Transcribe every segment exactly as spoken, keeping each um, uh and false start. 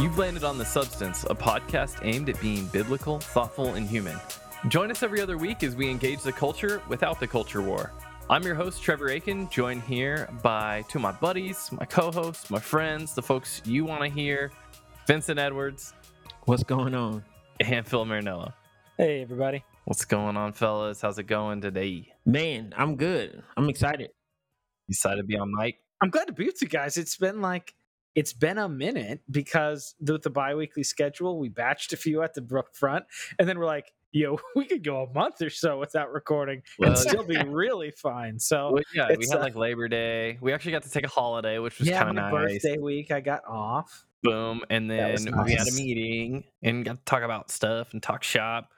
You've landed on The Substance, a podcast aimed at being biblical, thoughtful, and human. Join us every other week as we engage the culture without the culture war. I'm your host, Trevor Aiken, joined here by two of my buddies, my co-hosts, my friends, the folks you want to hear, Vincent Edwards. What's going on? And Phil Marinella. Hey, everybody. What's going on, fellas? How's it going today? Man, I'm good. I'm excited. You excited to be on mic? I'm glad to be with you guys. It's been like, it's been a minute because with the bi-weekly schedule, we batched a few at the brook front, and then we're like, yo, we could go a month or so without recording and well, still be really fine. So well, yeah, we had uh, like Labor Day. We actually got to take a holiday, which was yeah, kind of nice. Birthday week, I got off. Boom, and then nice. We had a meeting and got to talk about stuff and talk shop.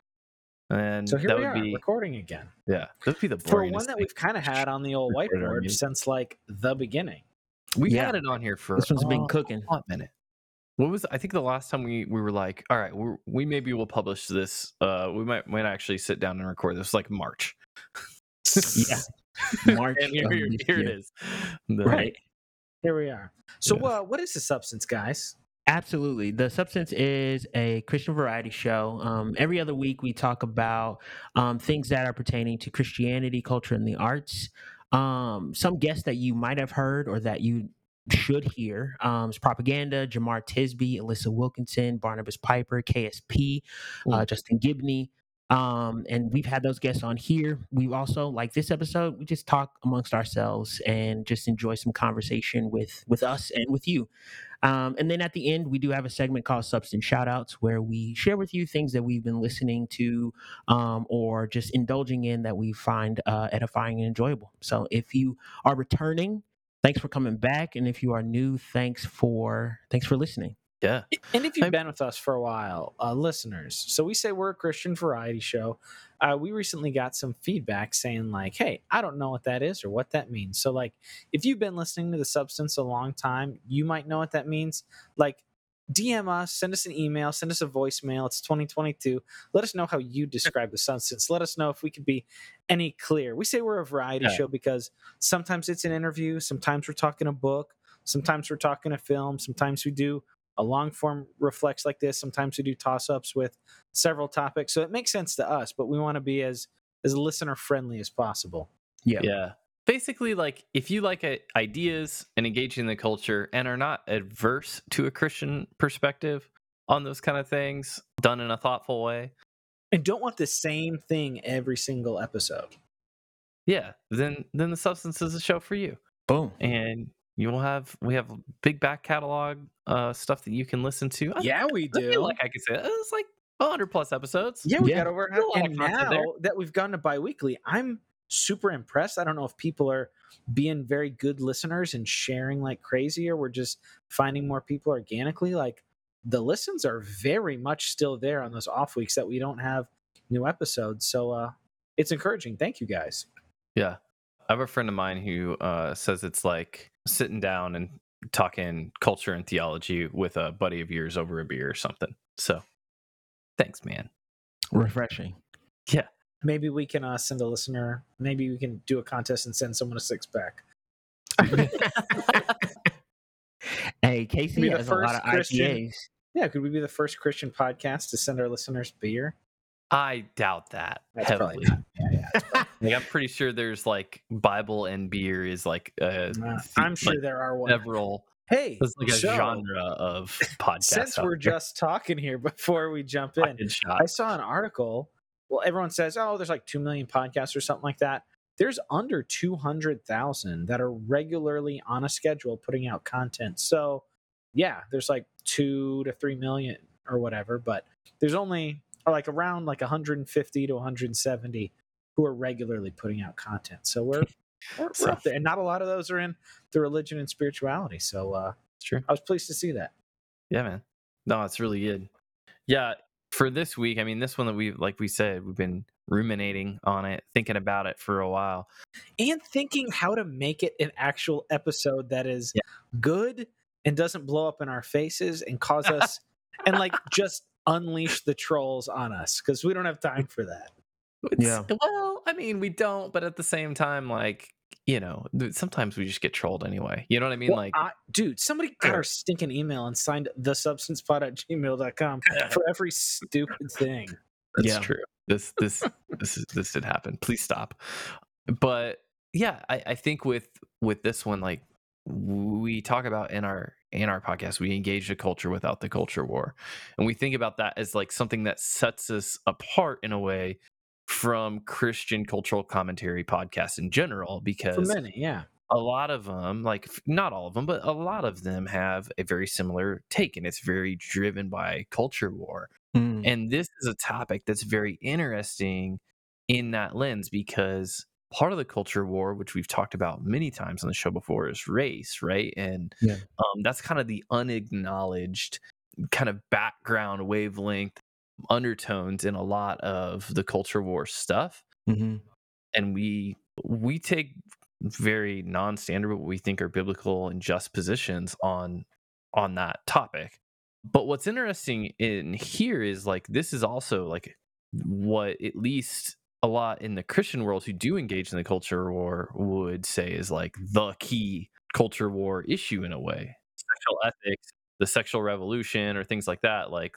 And so here that we would are be, recording again. Yeah, this would be the for one that thing. We've kind of had on the old whiteboard since like the beginning. We yeah. had it on here for this one's oh, been cooking a minute. What was I think the last time we, we were like, all right, we're, we maybe will publish this. Uh, we might might actually sit down and record this like March. yeah, March. And here, here, here it is. The, right here we are. So, yeah. uh, what is The Substance, guys? Absolutely. The Substance is a Christian variety show. Um, every other week, we talk about um, things that are pertaining to Christianity, culture, and the arts. Um, some guests that you might have heard or that you should hear um, is Propaganda, Jamar Tisby, Alyssa Wilkinson, Barnabas Piper, K S P, uh, Justin Gibney. Um, and we've had those guests on here. We've also, like this episode, we just talk amongst ourselves and just enjoy some conversation with, with us and with you. Um, and then at the end, we do have a segment called Substance Shoutouts where we share with you things that we've been listening to um, or just indulging in that we find uh, edifying and enjoyable. So if you are returning, thanks for coming back. And if you are new, thanks for thanks for listening. Yeah. And if you've been with us for a while, uh, listeners, so we say we're a Christian variety show. Uh, we recently got some feedback saying like, hey, I don't know what that is or what that means. So like if you've been listening to The Substance a long time, you might know what that means. Like D M us, send us an email, send us a voicemail. It's twenty twenty-two. Let us know how you describe The Substance. Let us know if we could be any clearer. We say we're a variety yeah. show because sometimes it's an interview. Sometimes we're talking a book. Sometimes we're talking a film. Sometimes we do a long form reflects like this. Sometimes we do toss ups with several topics. So it makes sense to us, but we want to be as, as listener friendly as possible. Yeah. Yeah. Basically, like if you like a, ideas and engage in the culture and are not adverse to a Christian perspective on those kind of things done in a thoughtful way. And don't want the same thing every single episode. Yeah. Then, then The Substance is a show for you. Boom. And You will have we have big back catalog uh, stuff that you can listen to. I, yeah, we do. I feel like I could say that. It's like one hundred plus episodes. Yeah, we yeah. got over half. And now there. that we've gone to bi-weekly, I'm super impressed. I don't know if people are being very good listeners and sharing like crazy, or we're just finding more people organically. Like the listens are very much still there on those off weeks that we don't have new episodes. So uh, it's encouraging. Thank you guys. Yeah. I have a friend of mine who uh, says it's like sitting down and talking culture and theology with a buddy of yours over a beer or something. So thanks, man. Refreshing. Yeah. Maybe we can uh, send a listener. Maybe we can do a contest and send someone a six pack. Hey, Casey has a lot of I P As. Yeah. Could we be the first Christian podcast to send our listeners beer? I doubt that That's heavily. Yeah, yeah. Like, I'm pretty sure there's like Bible and beer is like. Uh, nah, I'm sure like there are one. Several. Hey, it's like a so, genre of podcast. Since we're there. just talking here before we jump in, I saw an article. Well, everyone says, "Oh, there's like two million podcasts or something like that." There's under two hundred thousand that are regularly on a schedule putting out content. So, yeah, there's like two to three million or whatever, but there's only. Are like around like one hundred fifty to one hundred seventy who are regularly putting out content. So we're we're, we're up there, and not a lot of those are in the religion and spirituality. So uh, sure, I was pleased to see that. Yeah, man. No, it's really good. Yeah, for this week, I mean, this one that we like we said we've been ruminating on it, thinking about it for a while, and thinking how to make it an actual episode that is yeah. good and doesn't blow up in our faces and cause us and like just. Unleash the trolls on us because we don't have time for that. It's, yeah. Well, I mean, we don't, but at the same time, like you know, sometimes we just get trolled anyway. You know what I mean? Well, like, I, dude, somebody got our stinking email and signed the substance pod at gmail dot com for every stupid thing. That's yeah. true. This, this, this is, this did happen. Please stop. But yeah, I, I think with, with this one, like we talk about in our, in our podcast, we engage the culture without the culture war. And we think about that as like something that sets us apart in a way from Christian cultural commentary podcasts in general, because many, yeah. a lot of them, like not all of them, but a lot of them have a very similar take, and it's very driven by culture war. Mm. And this is a topic that's very interesting in that lens, because part of the culture war, which we've talked about many times on the show before, is race, right? And yeah. um, that's kind of the unacknowledged kind of background wavelength undertones in a lot of the culture war stuff. Mm-hmm. And we we take very non-standard what we think are biblical and just positions on on that topic. But what's interesting in here is like this is also like what at least a lot in the Christian world who do engage in the culture war would say is like the key culture war issue in a way. Sexual ethics, the sexual revolution, or things like that. Like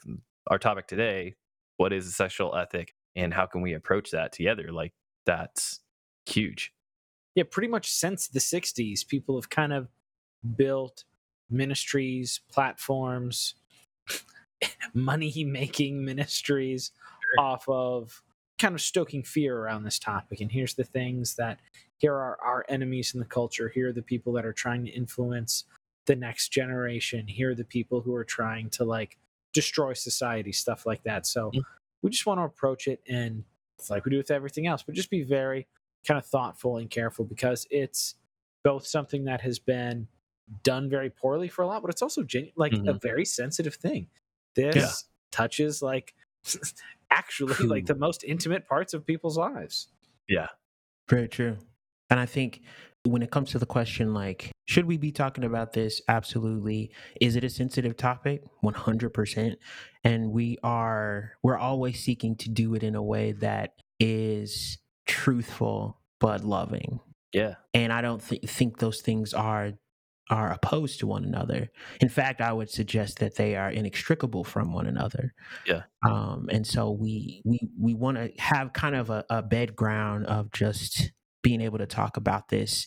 our topic today, what is a sexual ethic and how can we approach that together? Like that's huge. Yeah, pretty much since the sixties, people have kind of built ministries, platforms, money-making ministries sure. off of kind of stoking fear around this topic. And here's the things that, here are our enemies in the culture. Here are the people that are trying to influence the next generation. Here are the people who are trying to like destroy society, stuff like that. So mm-hmm. we just want to approach it, and it's like we do with everything else, but just be very kind of thoughtful and careful, because it's both something that has been done very poorly for a lot, but it's also genu- like mm-hmm. a very sensitive thing. This yeah. touches like actually like the most intimate parts of people's lives. Yeah, very true. And I think when it comes to the question, like, should we be talking about this? Absolutely. Is it a sensitive topic? one hundred percent. And we are, we're always seeking to do it in a way that is truthful, but loving. Yeah. And I don't th- think those things are, are opposed to one another. In fact, I would suggest that they are inextricable from one another. Yeah. Um, and so we, we, we want to have kind of a, a bed ground of just being able to talk about this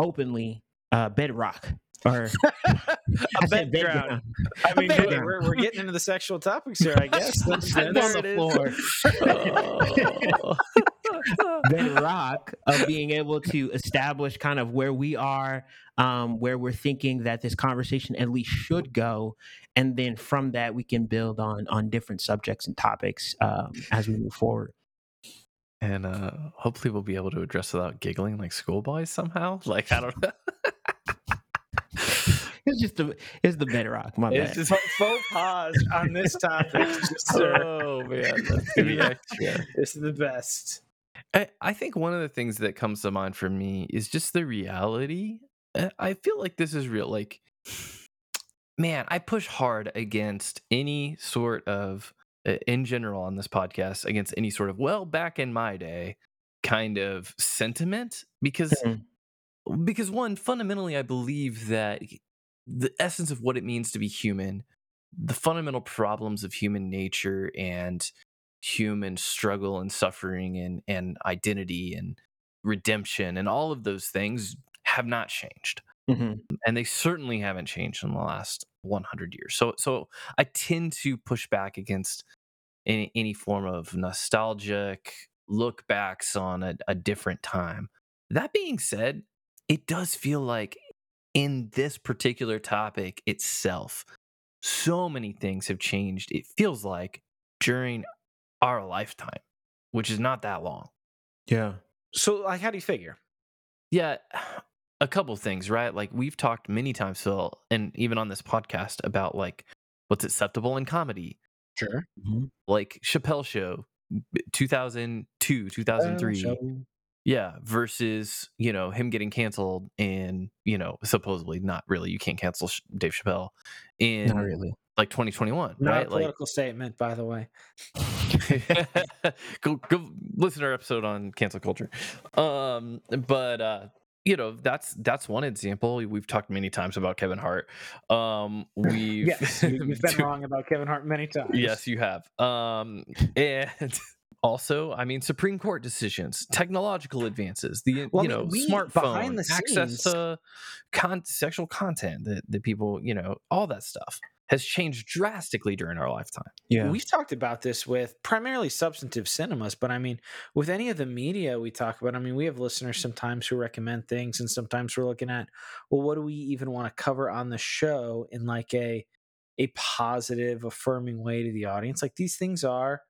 openly, uh, bedrock or a bedround. I mean, bed ground. We're, we're getting into the sexual topics here, I guess. That's, that's there it floor. Oh. Bedrock of being able to establish kind of where we are, um, where we're thinking that this conversation at least should go. And then from that, we can build on, on different subjects and topics, um, as we move forward. And uh, hopefully we'll be able to address without giggling like schoolboys somehow. Like, I don't know. It's just the, it's the bedrock, my bad. It's just faux pas on this topic. Just, oh, man. That's gonna be extra. This is the best. I, I think one of the things that comes to mind for me is just the reality. I feel like this is real. Like, man, I push hard against any sort of, in general on this podcast, against any sort of, well, back in my day kind of sentiment, because mm-hmm. because one, fundamentally I believe that the essence of what it means to be human, the fundamental problems of human nature and human struggle and suffering and and identity and redemption and all of those things have not changed. Mm-hmm. And they certainly haven't changed in the last one hundred years. So so I tend to push back against any, any form of nostalgic look backs on a, a different time. That being said, it does feel like in this particular topic itself, so many things have changed. It feels like during our lifetime, which is not that long. Yeah. So like, how do you figure? Yeah. A couple things, right? Like we've talked many times, Phil, and even on this podcast about like what's acceptable in comedy. Sure. Mm-hmm. Like Chappelle Show, two thousand two, two thousand three. Oh, yeah. Versus, you know, him getting canceled and, you know, supposedly not really, you can't cancel Dave Chappelle in not really. Like twenty twenty-one, not right? A political like, statement, by the way. go, go listen to our episode on cancel culture. Um, but, uh, you know, that's that's one example. We've talked many times about Kevin Hart. Um, we've yes, you've been wrong about Kevin Hart many times. Yes, you have. Um, and also, I mean, Supreme Court decisions, technological advances, the well, you I mean, know we, smartphone, the access to con- sexual content that that people, you know, all that stuff has changed drastically during our lifetime. Yeah. We've talked about this with primarily substantive cinemas, but I mean, with any of the media we talk about, I mean, we have listeners sometimes who recommend things, and sometimes we're looking at, well, what do we even want to cover on the show in like a, a positive, affirming way to the audience? Like these things are,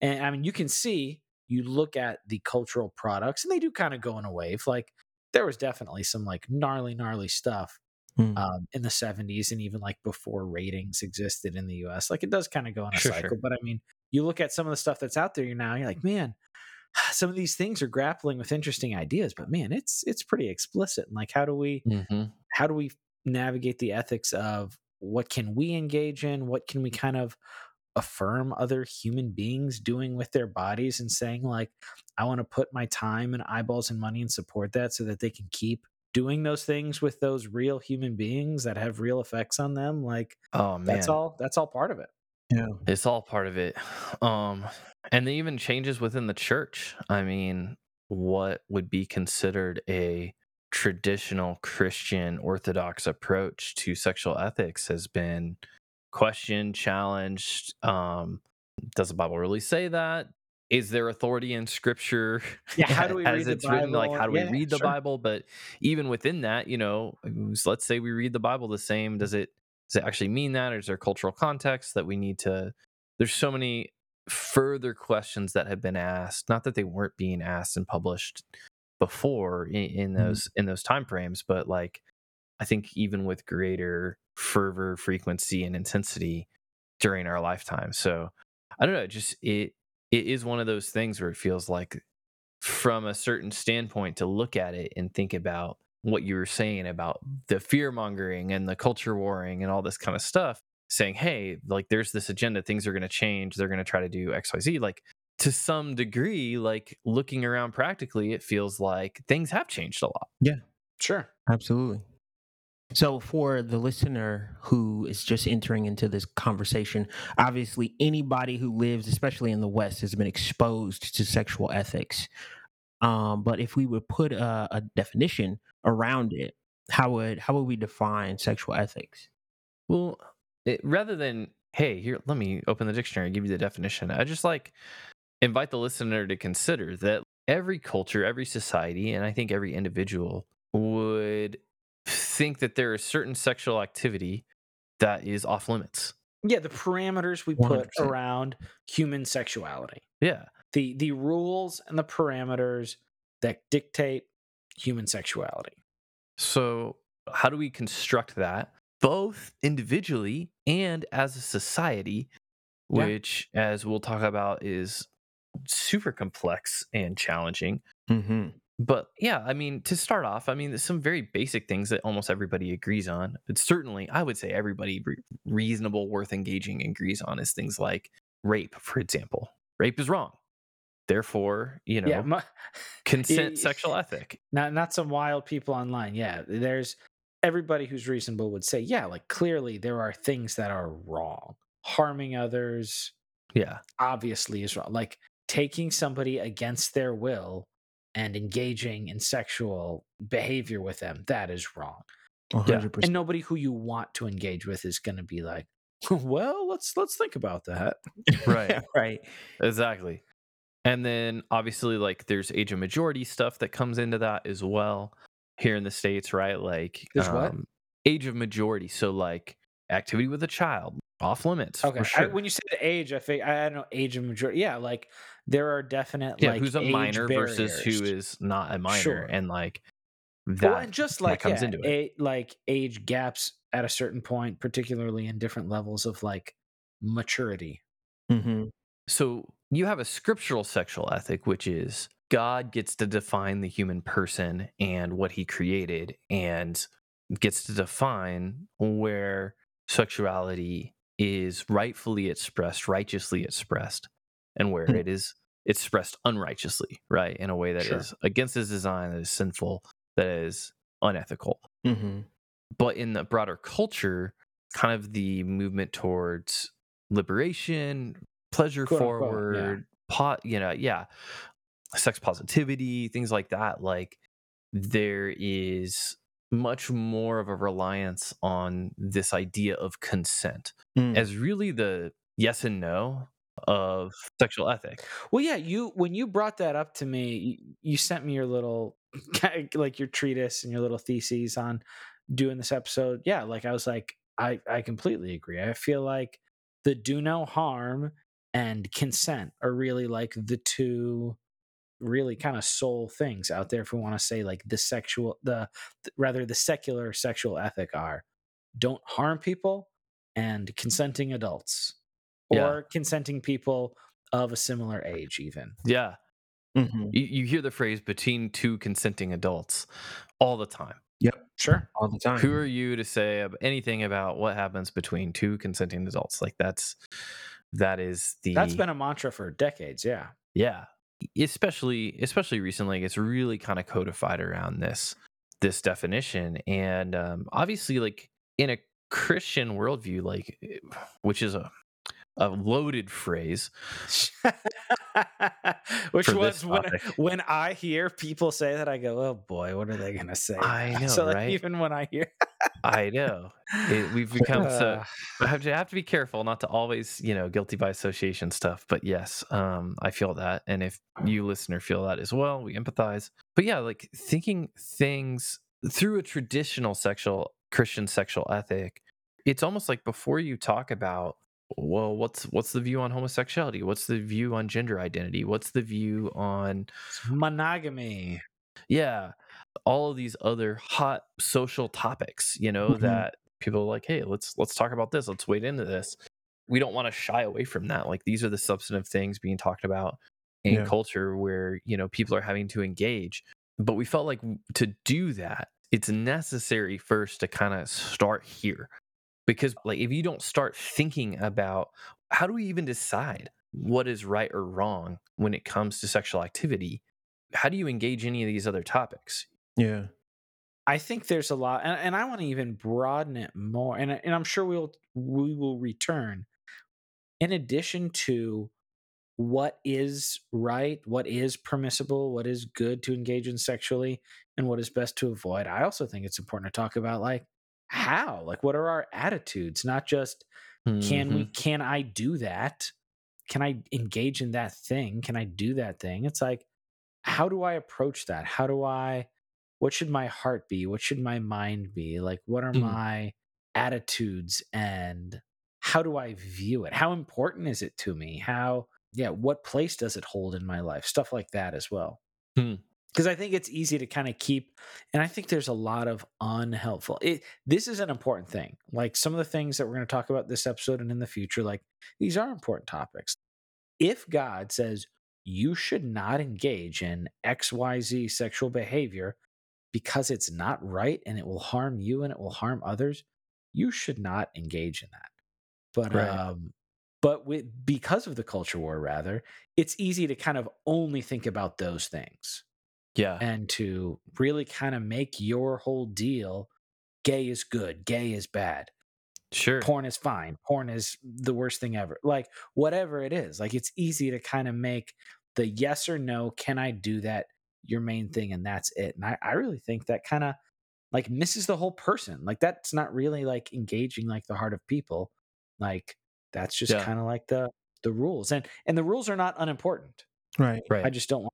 and I mean, you can see, you look at the cultural products and they do kind of go in a wave. Like there was definitely some like gnarly, gnarly stuff Um, in the seventies and even like before ratings existed in the U S. Like it does kind of go in a sure, cycle, sure. But I mean, you look at some of the stuff that's out there now, you're like, man, some of these things are grappling with interesting ideas, but man, it's, it's pretty explicit. And like, how do we, mm-hmm. how do we navigate the ethics of what can we engage in? What can we kind of affirm other human beings doing with their bodies and saying like, I want to put my time and eyeballs and money and support that so that they can keep doing those things with those real human beings that have real effects on them. Like, oh man, that's all, that's all part of it. Yeah. It's all part of it. Um, and they even changes within the church. I mean, what would be considered a traditional Christian Orthodox approach to sexual ethics has been questioned, challenged. Um, does the Bible really say that? Is there authority in scripture? Yeah, how do we as read the it's Bible? Written? Like, how do yeah, we read the sure. Bible? But even within that, you know, let's say we read the Bible the same. Does it, does it actually mean that? Or is there cultural context that we need to, there's so many further questions that have been asked, not that they weren't being asked and published before in, in those, mm-hmm. in those timeframes, but like, I think even with greater fervor, frequency, and intensity during our lifetime. So I don't know, just it, It is one of those things where it feels like from a certain standpoint to look at it and think about what you were saying about the fear mongering and the culture warring and all this kind of stuff, saying, hey, like there's this agenda, things are going to change. They're going to try to do X, Y, Z. Like to some degree, like looking around practically, it feels like things have changed a lot. Yeah, sure. Absolutely. So for the listener who is just entering into this conversation, obviously anybody who lives, especially in the West, has been exposed to sexual ethics. Um, but if we would put a, a definition around it, how would how would we define sexual ethics? Well, it, rather than, hey, here, let me open the dictionary and give you the definition, I just like invite the listener to consider that every culture, every society, and I think every individual would think that there is certain sexual activity that is off limits. Yeah, the parameters we put one hundred percent around human sexuality. Yeah. The the rules and the parameters that dictate human sexuality. So how do we construct that both individually and as a society, yeah. which as we'll talk about is super complex and challenging. Mm-hmm. But yeah, I mean, to start off, I mean, there's some very basic things that almost everybody agrees on. But certainly, I would say everybody re- reasonable, worth engaging agrees on is things like rape, for example. Rape is wrong. Therefore, you know, yeah, my, consent, it, sexual ethic. Not, not some wild people online. Yeah, there's everybody who's reasonable would say, yeah, like clearly there are things that are wrong. Harming others, yeah, obviously is wrong. Like taking somebody against their will and engaging in sexual behavior with them, that is wrong. one hundred percent Yeah. And nobody who you want to engage with is going to be like, well, let's let's think about that. Right. Right. Exactly. And then obviously like there's age of majority stuff that comes into that as well here in the States, right? Like there's um, what? Age of majority. So like activity with a child, off limits. Okay. Sure. I, when you say the age, I think I don't know, age of majority. Yeah, like there are definite yeah, like who's a minor barriers. Versus who is not a minor, sure. and like that. Well, and just like comes yeah, into it. A, like age gaps at a certain point, particularly in different levels of like maturity. Mm-hmm. So you have a scriptural sexual ethic, which is God gets to define the human person and what He created, and gets to define where sexuality is rightfully expressed, righteously expressed, and where it is expressed unrighteously, right? In a way that sure. is against His design, that is sinful, that is unethical. Mm-hmm. But in the broader culture, kind of the movement towards liberation, pleasure quote, forward, quote, yeah. pot, you know, yeah, sex positivity, things like that. Like there is much more of a reliance on this idea of consent mm. as really the yes and no of sexual ethics. Well, yeah, you when you brought that up to me, you sent me your little like your treatise and your little theses on doing this episode. Yeah, like I was like, I, I completely agree. I feel like the do no harm and consent are really like the two really kind of sole things out there. If we want to say like the sexual, the rather the secular sexual ethic are don't harm people and consenting adults or yeah. consenting people of a similar age even. Yeah. Mm-hmm. You, you hear the phrase between two consenting adults all the time. Yep. Sure. All the time. Who are you to say anything about what happens between two consenting adults? Like that's, that is the, that's been a mantra for decades. Yeah. Yeah. Especially, especially recently, it's really kind of codified around this, this definition. And um, obviously like in a Christian worldview, like, which is a, a loaded phrase, which was when I, when I hear people say that, I go, "Oh boy, what are they going to say?" I know, so like, right? Even when I hear, I know it, we've become uh, so. I have to have to be careful not to always, you know, guilty by association stuff. But yes, um, I feel that, and if you listener feel that as well, we empathize. But yeah, like thinking things through a traditional sexual Christian sexual ethic, it's almost like before you talk about. Well, what's what's the view on homosexuality? What's the view on gender identity? What's the view on monogamy? Yeah, all of these other hot social topics, you know, mm-hmm. that people are like, hey, let's let's talk about this. Let's wade into this. We don't want to shy away from that. Like these are the substantive things being talked about in yeah. culture where, you know, people are having to engage. But we felt like to do that, it's necessary first to kind of start here. Because like if you don't start thinking about how do we even decide what is right or wrong when it comes to sexual activity, how do you engage any of these other topics? Yeah. I think there's a lot, and, and I want to even broaden it more, and, and I'm sure we'll we will return. In addition to what is right, what is permissible, what is good to engage in sexually, and what is best to avoid, I also think it's important to talk about like, how, like, what are our attitudes? Not just can mm-hmm. we, can I do that? Can I engage in that thing? Can I do that thing? It's like, how do I approach that? How do I, what should my heart be? What should my mind be? Like, what are mm. my attitudes and how do I view it? How important is it to me? How, yeah, what place does it hold in my life? Stuff like that as well. Mm. Because I think it's easy to kind of keep, and I think there's a lot of unhelpful. It, this is an important thing. Like some of the things that we're going to talk about this episode and in the future, like these are important topics. If God says you should not engage in X Y Z sexual behavior because it's not right and it will harm you and it will harm others, you should not engage in that. But, right. um, but with, because of the culture war, rather, it's easy to kind of only think about those things. Yeah. And to really kind of make your whole deal, gay is good, gay is bad. Sure. Porn is fine. Porn is the worst thing ever. Like, whatever it is, like, it's easy to kind of make the yes or no, can I do that, your main thing, and that's it. And I, I really think that kind of, like, misses the whole person. Like, that's not really, like, engaging, like, the heart of people. Like, that's just yeah. kind of like the, the rules. And, and the rules are not unimportant. Right, right. I just don't want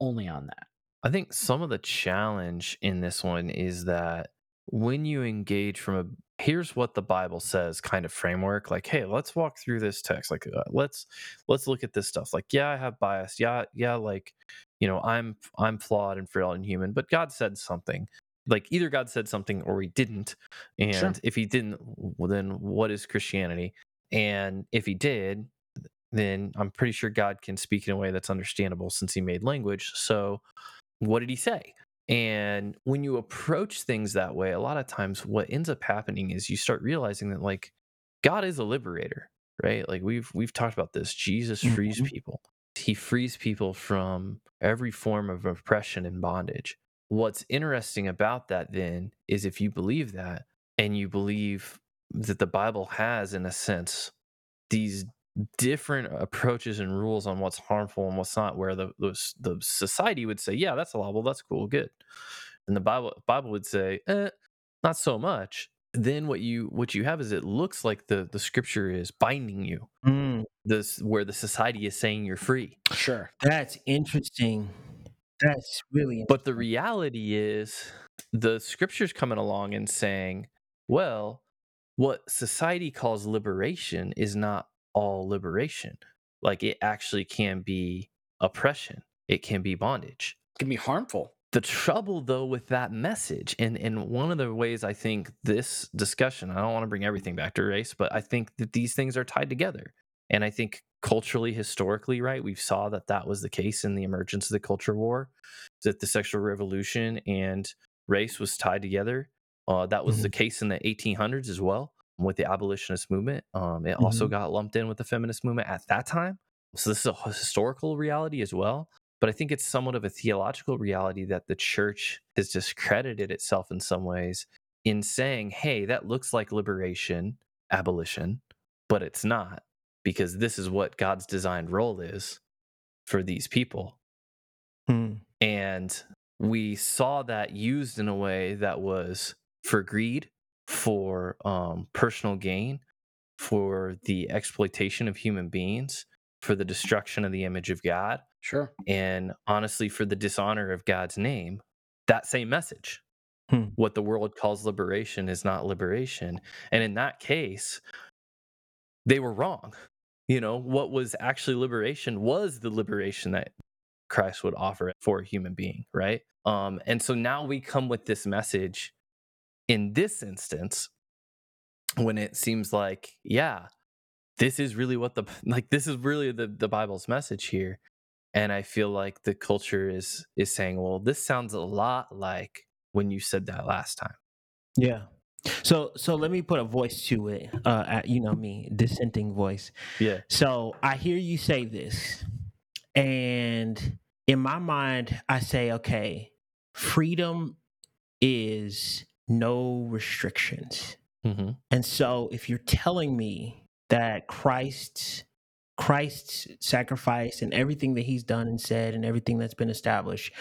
only on that. I think some of the challenge in this one is that when you engage from a here's what the Bible says kind of framework, like, hey, let's walk through this text, like uh, let's let's look at this stuff, like yeah I have bias, yeah yeah like you know I'm I'm flawed and frail and human, but God said something. Like either God said something or he didn't, and sure. if he didn't, well, then what is Christianity? And if he did, then I'm pretty sure God can speak in a way that's understandable since he made language. So what did he say? And when you approach things that way, a lot of times what ends up happening is you start realizing that like God is a liberator, right? Like we've we've talked about this. Jesus mm-hmm. frees people. He frees people from every form of oppression and bondage. What's interesting about that then is if you believe that, and you believe that the Bible has, in a sense, these different approaches and rules on what's harmful and what's not, where the the, the society would say, yeah, that's allowable, that's cool, good, and the Bible Bible would say, eh, not so much. Then what you what you have is it looks like the the scripture is binding you. Mm. This where the society is saying you're free. Sure, that's interesting. That's really interesting. But the reality is the scripture's coming along and saying, well, what society calls liberation is not all liberation. Like, it actually can be oppression. It can be bondage. It can be harmful. The trouble, though, with that message, and, and one of the ways I think this discussion, I don't want to bring everything back to race, but I think that these things are tied together. And I think culturally, historically, right, we saw that that was the case in the emergence of the culture war, that the sexual revolution and race was tied together. Uh, that was mm-hmm. the case in the eighteen hundreds as well with the abolitionist movement. Um, it mm-hmm. also got lumped in with the feminist movement at that time. So this is a historical reality as well. But I think it's somewhat of a theological reality that the church has discredited itself in some ways in saying, hey, that looks like liberation, abolition, but it's not, because this is what God's designed role is for these people. Hmm. And we saw that used in a way that was for greed, for um, personal gain, for the exploitation of human beings, for the destruction of the image of God. Sure. And honestly, for the dishonor of God's name, that same message. Hmm. What the world calls liberation is not liberation. And in that case, they were wrong. You know, what was actually liberation was the liberation that Christ would offer for a human being, right? Um, and so now we come with this message in this instance when it seems like, yeah, this is really what the, like, this is really the, the Bible's message here. And I feel like the culture is is saying, well, this sounds a lot like when you said that last time. Yeah. So so let me put a voice to it, uh, at, you know me, dissenting voice. Yeah. So I hear you say this, and in my mind, I say, okay, freedom is no restrictions. Mm-hmm. And so if you're telling me that Christ's Christ's sacrifice and everything that he's done and said and everything that's been established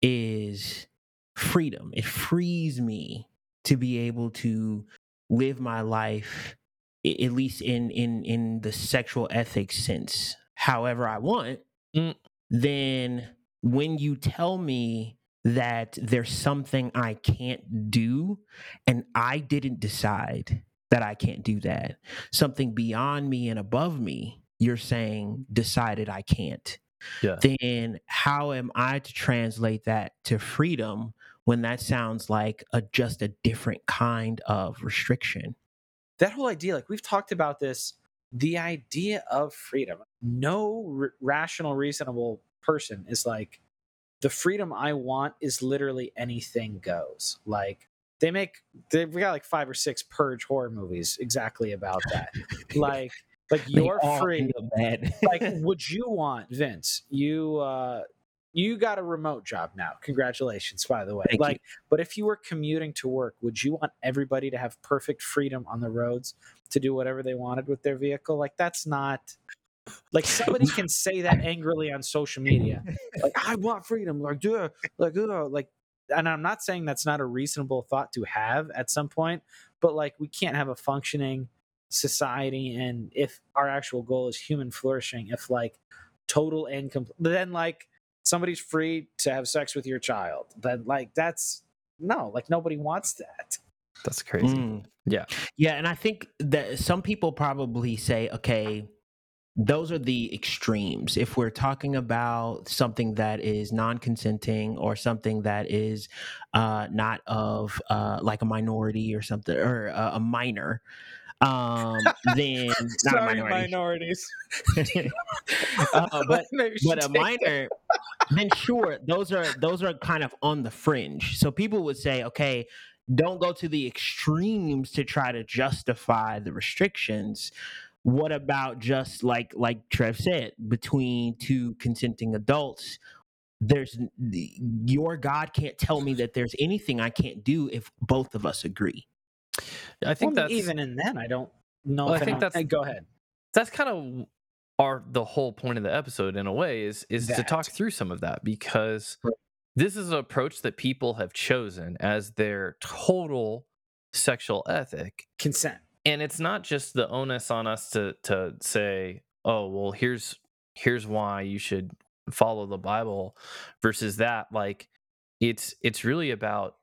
is freedom, it frees me to be able to live my life, at least in in in the sexual ethics sense, however I want, mm. then when you tell me that there's something I can't do and I didn't decide that I can't do that, something beyond me and above me, you're saying decided I can't, yeah. then how am I to translate that to freedom when that sounds like a just a different kind of restriction? That whole idea, like we've talked about this, the idea of freedom, no r- rational, reasonable person is like, the freedom I want is literally anything goes. Like, they make, they, we got like five or six Purge horror movies exactly about that. Like, Like you're free. Like, would you want, Vince? You uh, you got a remote job now. Congratulations, by the way. Thank like, you. But if you were commuting to work, would you want everybody to have perfect freedom on the roads to do whatever they wanted with their vehicle? Like, that's not. Like, somebody can say that angrily on social media. Like, I want freedom. Like, duh, like, uh, like. And I'm not saying that's not a reasonable thought to have at some point, but like, we can't have a functioning society, and if our actual goal is human flourishing, if like total and complete, then like somebody's free to have sex with your child, then like that's no, like nobody wants that. That's crazy. Mm. Yeah. Yeah. And I think that some people probably say, okay, those are the extremes. If we're talking about something that is non-consenting or something that is uh, not of uh, like a minority or something, or uh, a minor. Um, then not Sorry, a minority. minorities, uh, but but a minor. Then sure, those are those are kind of on the fringe. So people would say, okay, don't go to the extremes to try to justify the restrictions. What about just like like Trev said, between two consenting adults, there's your God can't tell me that there's anything I can't do if both of us agree. I think well, that's even in then I don't know. Well, I think I that's go ahead. That's kind of our the whole point of the episode in a way is is that. to talk through some of that, because right. this is an approach that people have chosen as their total sexual ethic, consent, and it's not just the onus on us to to say, oh well, here's here's why you should follow the Bible versus that. Like it's it's really about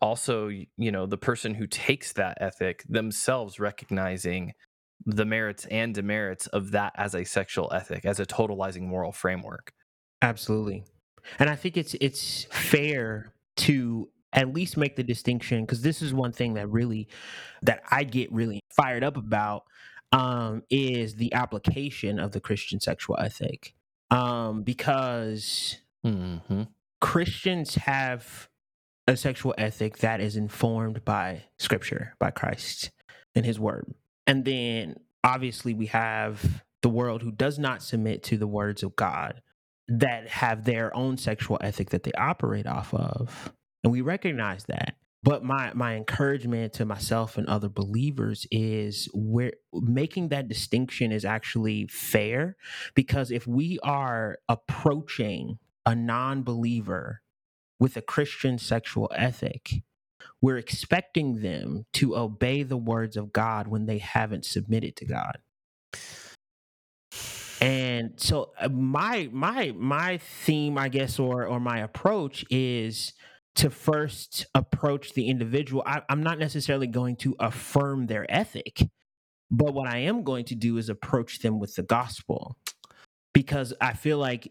also, you know, the person who takes that ethic themselves recognizing the merits and demerits of that as a sexual ethic, as a totalizing moral framework. Absolutely. And I think it's it's fair to at least make the distinction, because this is one thing that really that I get really fired up about um, is the application of the Christian sexual ethic. Um, because mm-hmm. Christians have a sexual ethic that is informed by Scripture, by Christ and His Word. And then obviously we have the world who does not submit to the words of God that have their own sexual ethic that they operate off of. And we recognize that. But my, my encouragement to myself and other believers is we're making that distinction is actually fair, because if we are approaching a non-believer with a Christian sexual ethic, we're expecting them to obey the words of God when they haven't submitted to God. And so my my my theme, I guess, or or my approach is to first approach the individual. I, I'm not necessarily going to affirm their ethic, but what I am going to do is approach them with the gospel, because I feel like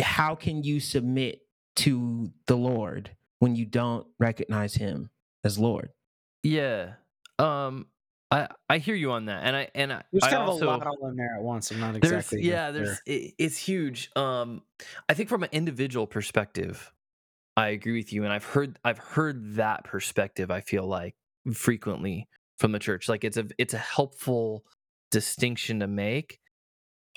how can you submit to the Lord when you don't recognize Him as Lord? Yeah, um, I I hear you on that, and I and I, there's kind I of also, a lot all in there at once. I'm not exactly there's, yeah. There's it, it's huge. Um, I think from an individual perspective, I agree with you, and I've heard I've heard that perspective, I feel like, frequently from the church. Like it's a it's a helpful distinction to make.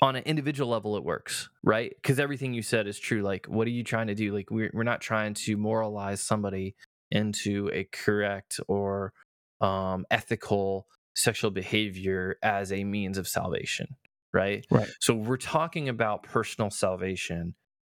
On an individual level, it works, right? Because everything you said is true. Like, what are you trying to do? Like, we're we're not trying to moralize somebody into a correct or um, ethical sexual behavior as a means of salvation, right? Right. So we're talking about personal salvation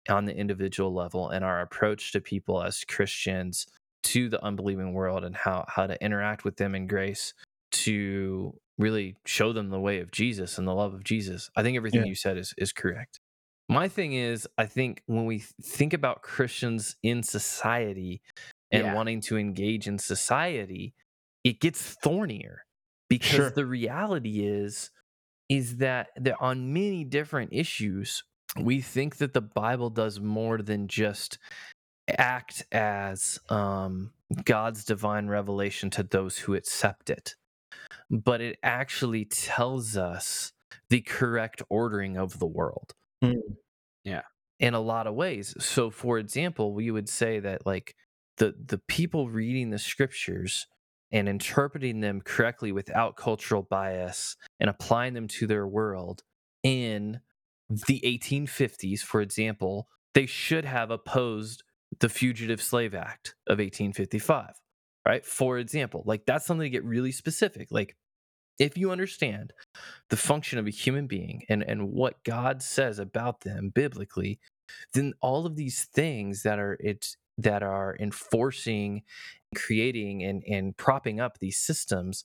on the individual level, and our approach to people as Christians to the unbelieving world, and how, how to interact with them in grace to really show them the way of Jesus and the love of Jesus. I think everything yeah. you said is, is correct. My thing is, I think when we think about Christians in society and yeah. wanting to engage in society, it gets thornier, because sure. the reality is, is that there on many different issues, we think that the Bible does more than just act as um, God's divine revelation to those who accept it, but it actually tells us the correct ordering of the world. Yeah. In a lot of ways. So, for example, we would say that like the the people reading the scriptures and interpreting them correctly without cultural bias and applying them to their world in the eighteen fifties, for example, they should have opposed the Fugitive Slave Act of eighteen fifty-five, right? For example, like that's something to get really specific. Like if you understand the function of a human being and, and what God says about them biblically, then all of these things that are it's that are enforcing, creating, and, and propping up these systems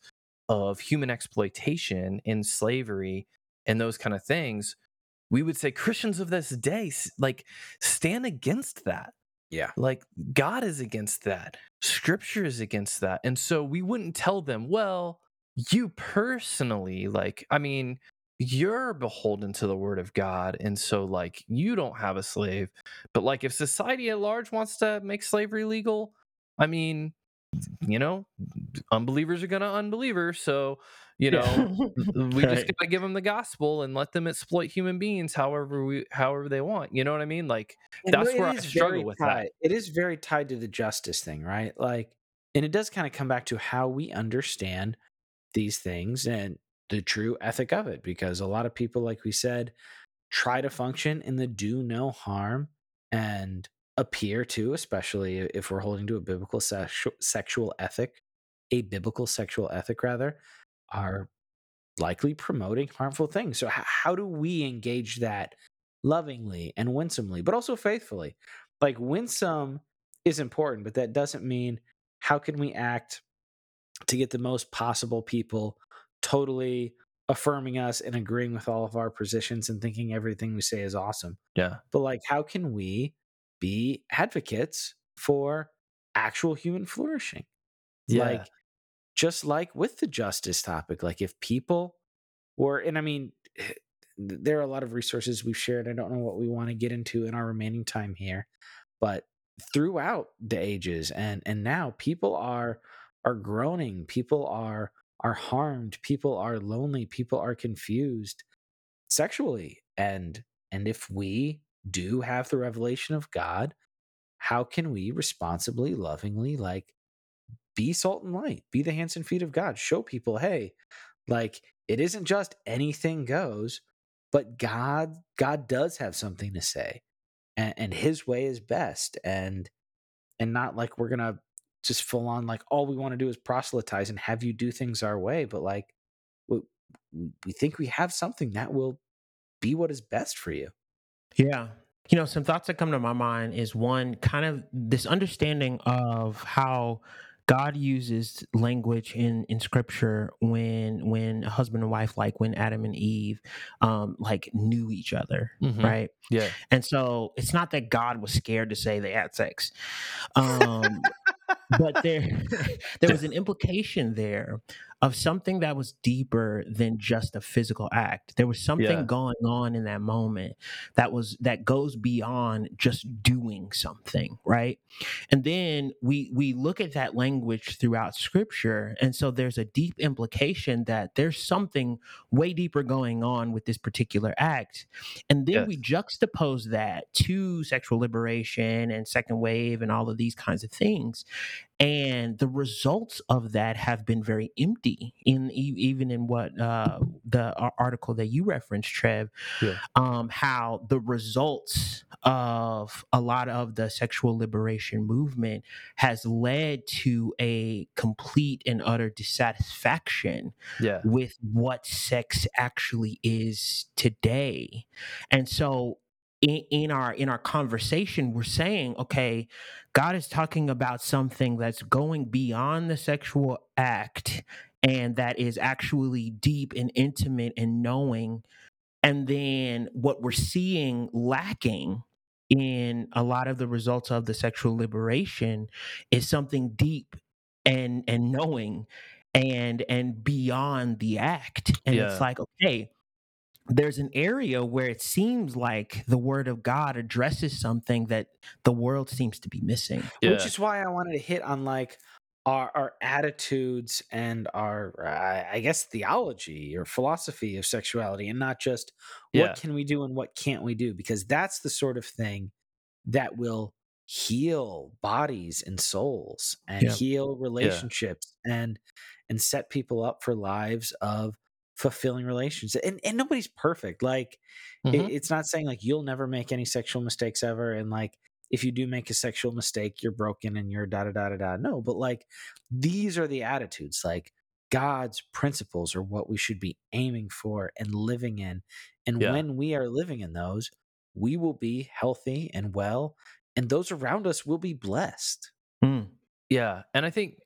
of human exploitation and slavery and those kind of things, we would say Christians of this day, like, stand against that. Yeah. Like, God is against that. Scripture is against that. And so we wouldn't tell them, well, you personally, like, I mean, you're beholden to the word of God, and so, like, you don't have a slave. But, like, if society at large wants to make slavery legal, I mean, you know, unbelievers are going to unbeliever, so... You know, we right. just gotta give them the gospel and let them exploit human beings however we, however they want. You know what I mean? Like and that's where I struggle with tied. that. It is very tied to the justice thing, right? Like, and it does kind of come back to how we understand these things and the true ethic of it, because a lot of people, like we said, try to function in the do no harm and appear to, especially if we're holding to a biblical sexu- sexual ethic, a biblical sexual ethic rather, are likely promoting harmful things. So h- how do we engage that lovingly and winsomely, but also faithfully? Like, winsome is important, but that doesn't mean how can we act to get the most possible people totally affirming us and agreeing with all of our positions and thinking everything we say is awesome. Yeah. But like, how can we be advocates for actual human flourishing? Yeah. Like, just like with the justice topic, like if people were, and I mean, there are a lot of resources we've shared. I don't know what we want to get into in our remaining time here, but throughout the ages and, and now people are, are groaning. People are, are harmed. People are lonely. People are confused sexually. And, and if we do have the revelation of God, how can we responsibly, lovingly, like, be salt and light, be the hands and feet of God, show people, hey, like, it isn't just anything goes, but God, God does have something to say, and, and his way is best. And, and not like we're going to just full on, like, all we want to do is proselytize and have you do things our way. But like, we, we think we have something that will be what is best for you. Yeah. You know, some thoughts that come to my mind is, one, kind of this understanding of how God uses language in, in scripture when when husband and wife, like when Adam and Eve, um, like knew each other, mm-hmm. right? Yeah. And so it's not that God was scared to say they had sex. Um, but there, there was an implication there of something that was deeper than just a physical act. There was something yeah. going on in that moment that was that goes beyond just doing something, right? And then we we look at that language throughout scripture, and so there's a deep implication that there's something way deeper going on with this particular act. And then yes. we juxtapose that to sexual liberation and second wave and all of these kinds of things. And the results of that have been very empty, in even in what uh, the article that you referenced, Trev, yeah. um, how the results of a lot of the sexual liberation movement has led to a complete and utter dissatisfaction yeah. with what sex actually is today. And so In, in our in our conversation, we're saying, okay, God is talking about something that's going beyond the sexual act and that is actually deep and intimate and knowing. And then what we're seeing lacking in a lot of the results of the sexual liberation is something deep and and knowing and and beyond the act. And yeah. it's like, okay, there's an area where it seems like the word of God addresses something that the world seems to be missing. Yeah. Which is why I wanted to hit on like our, our attitudes and our, uh, I guess, theology or philosophy of sexuality, and not just what yeah. can we do and what can't we do, because that's the sort of thing that will heal bodies and souls and yeah. heal relationships yeah. and, and set people up for lives of fulfilling relations. And and nobody's perfect. Like mm-hmm. it, it's not saying like you'll never make any sexual mistakes ever. And like, if you do make a sexual mistake, you're broken and you're da da da da da. No, but like, these are the attitudes, like God's principles are what we should be aiming for and living in. And yeah. when we are living in those, we will be healthy and well, and those around us will be blessed. Mm. Yeah. And I think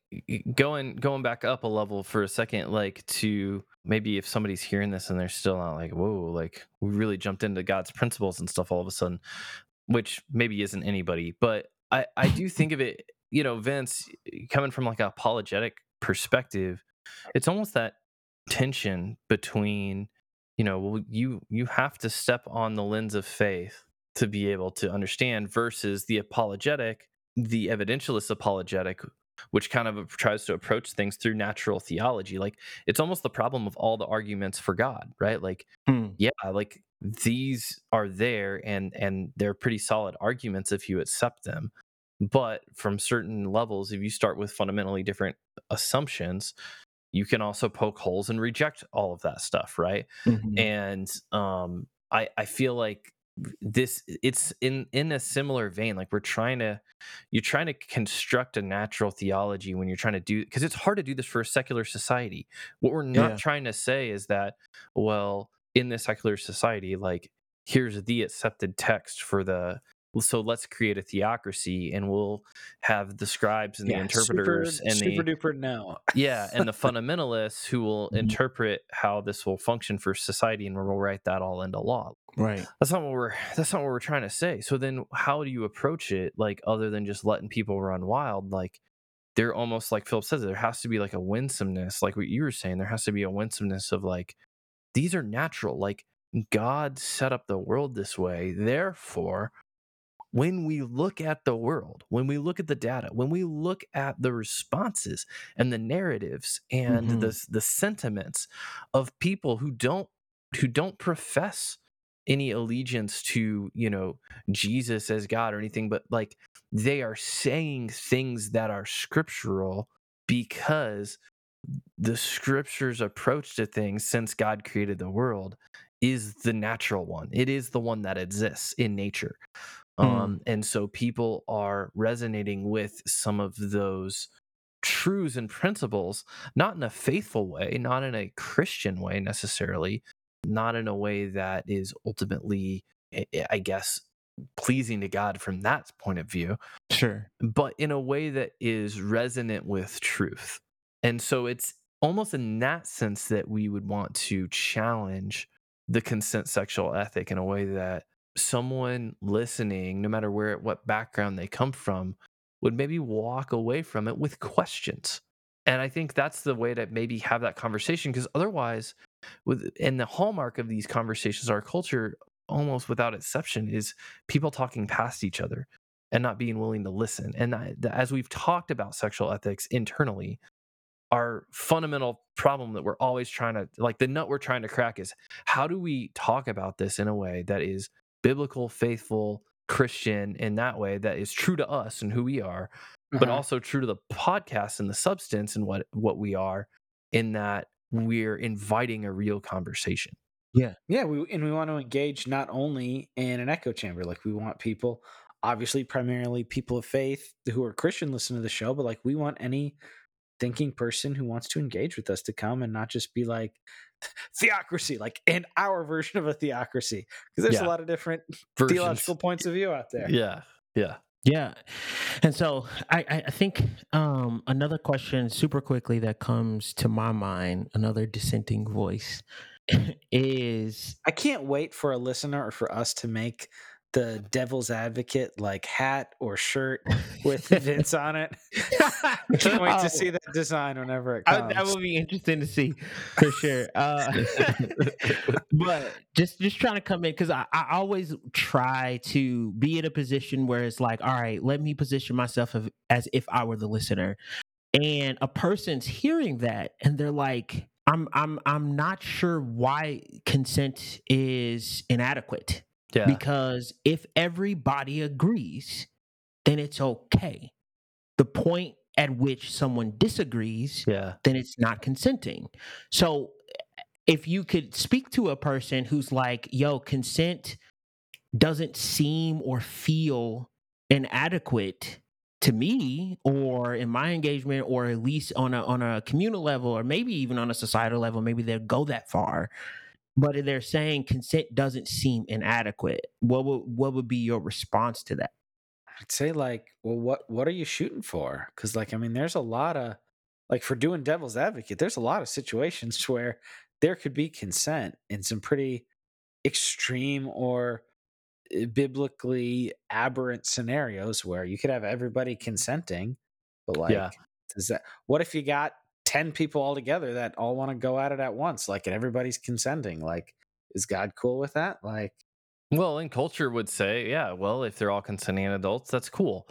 going, going back up a level for a second, like to maybe if somebody's hearing this and they're still not like, whoa, like we really jumped into God's principles and stuff all of a sudden, which maybe isn't anybody, but I, I do think of it, you know, Vince, coming from like an apologetic perspective, it's almost that tension between, you know, well, you, you have to step on the lens of faith to be able to understand versus the apologetic, the evidentialist apologetic, which kind of tries to approach things through natural theology. Like, it's almost the problem of all the arguments for God, right? Like, mm. yeah, like these are there and, and they're pretty solid arguments if you accept them. But from certain levels, if you start with fundamentally different assumptions, you can also poke holes and reject all of that stuff, right? Mm-hmm. And um, I, I feel like this it's in in a similar vein. Like, we're trying to you're trying to construct a natural theology when you're trying to do, because it's hard to do this for a secular society. What we're not yeah. trying to say is that, well, in this secular society, like, here's the accepted text for the, so let's create a theocracy and we'll have the scribes and yeah, the interpreters super, and super the duper no. yeah, and the fundamentalists who will interpret how this will function for society, and we'll write that all into law. Right. That's not what we're that's not what we're trying to say. So then how do you approach it, like, other than just letting people run wild? Like, they're almost, like Philip says, there has to be like a winsomeness, like what you were saying, there has to be a winsomeness of like, these are natural, like God set up the world this way. Therefore, when we look at the world, when we look at the data, when we look at the responses and the narratives and mm-hmm. the the sentiments of people who don't who don't profess any allegiance to, you know, Jesus as God or anything, but like, they are saying things that are scriptural because the scriptures approach to things since God created the world is the natural one. It is the one that exists in nature. Um, and so people are resonating with some of those truths and principles, not in a faithful way, not in a Christian way necessarily, not in a way that is ultimately, I guess, pleasing to God from that point of view. Sure. But in a way that is resonant with truth. And so it's almost in that sense that we would want to challenge the consent sexual ethic in a way that someone listening, no matter where, what background they come from, would maybe walk away from it with questions. And I think that's the way to maybe have that conversation, because otherwise, with and the hallmark of these conversations, our culture, almost without exception, is people talking past each other and not being willing to listen. And I, as we've talked about sexual ethics internally, our fundamental problem that we're always trying to, like the nut we're trying to crack, is how do we talk about this in a way that is biblical, faithful, Christian in that way, that is true to us and who we are, but uh-huh. also true to the podcast and the substance and what, what we are, in that we're inviting a real conversation. Yeah. Yeah. We, and we want to engage not only in an echo chamber, like we want people, obviously primarily people of faith who are Christian, listen to the show, but like we want any thinking person who wants to engage with us to come and not just be like, theocracy, like in our version of a theocracy, because there's yeah. a lot of different versions, theological points of view out there. Yeah, yeah, yeah. And so I, I think um, another question, super quickly, that comes to my mind, another dissenting voice, is I can't wait for a listener or for us to make the devil's advocate like hat or shirt with Vince on it. Can't wait to see that design whenever it comes. I, that will be interesting to see for sure. Uh, but just just trying to come in, because I, I always try to be in a position where it's like, all right, let me position myself as, as if I were the listener, and a person's hearing that and they're like, I'm I'm I'm not sure why consent is inadequate. Yeah. Because if everybody agrees, then it's okay. The point at which someone disagrees, yeah. then it's not consenting. So if you could speak to a person who's like, yo, consent doesn't seem or feel inadequate to me, or in my engagement, or at least on a on a communal level, or maybe even on a societal level, maybe they'll go that far. But they're saying consent doesn't seem inadequate. What would what would be your response to that? I'd say like, well, what what are you shooting for? Because like, I mean, there's a lot of like, for doing devil's advocate, there's a lot of situations where there could be consent in some pretty extreme or biblically aberrant scenarios where you could have everybody consenting, but like, yeah. does that? What if you got ten people all together that all want to go at it at once, like, and everybody's consenting? Like, is God cool with that? Like, well, in culture would say, yeah, well, if they're all consenting adults, that's cool.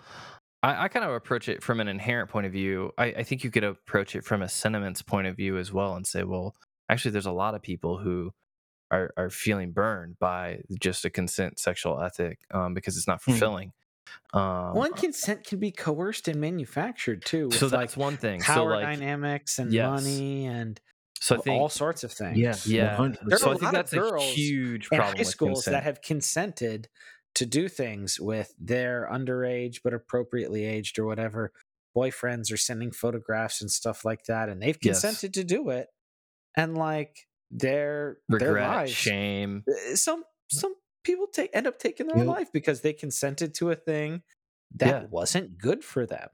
I, I kind of approach it from an inherent point of view. I, I think you could approach it from a sentiments point of view as well, and say, well, actually, there's a lot of people who are, are feeling burned by just a consent sexual ethic um, because it's not fulfilling. Mm-hmm. Um, one consent can be coerced and manufactured too. So that's like one thing. Power so like, dynamics and yes. money and So I think, all sorts of things. Yeah, yeah. one hundred percent. So I think that's a huge problem in high schools that have consented to do things with their underage but appropriately aged or whatever boyfriends, are sending photographs and stuff like that, and they've consented yes. to do it, and like their regret, their lives, shame. Some some people take end up taking their own yep. life because they consented to a thing that yeah. wasn't good for them.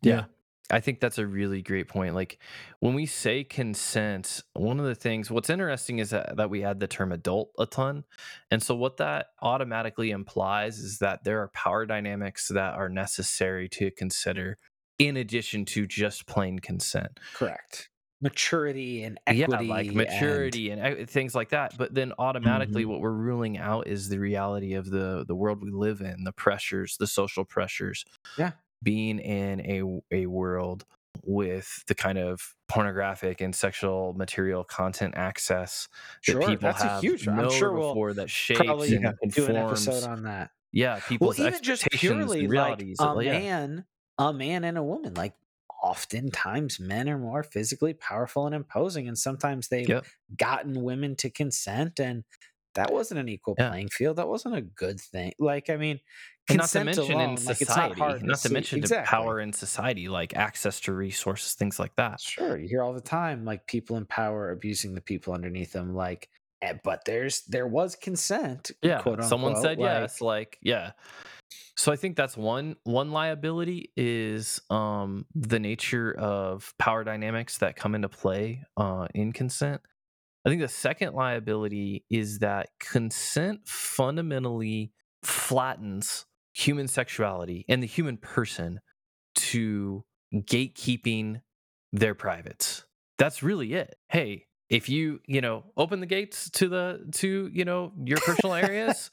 Yeah. yeah. I think that's a really great point. Like when we say consent, one of the things, what's interesting is that, that we add the term adult a ton. And so what that automatically implies is that there are power dynamics that are necessary to consider in addition to just plain consent. Correct. Maturity and equity. Yeah, like maturity and, and things like that. But then automatically mm-hmm. what we're ruling out is the reality of the, the world we live in, the pressures, the social pressures. Yeah. Being in a a world with the kind of pornographic and sexual material content access that sure, people that's have a huge, I'm sure we'll before that shapes probably and do an episode on that. Yeah, people's well, even expectations, just purely realities. Like a yeah. man, a man and a woman. Like oftentimes, men are more physically powerful and imposing, and sometimes they've yep. gotten women to consent, and that wasn't an equal yeah. playing field. That wasn't a good thing. Like, I mean. Not to mention alone, in society, like not, not to, to mention exactly. the power in society, like access to resources, things like that. Sure, you hear all the time, like people in power abusing the people underneath them. Like, but there's there was consent. Yeah, quote, someone unquote, said like, yes. Like, yeah. So I think that's one one liability is um, the nature of power dynamics that come into play uh, in consent. I think the second liability is that consent fundamentally flattens human sexuality and the human person to gatekeeping their privates. That's really it. Hey, if you, you know, open the gates to the, to, you know, your personal areas,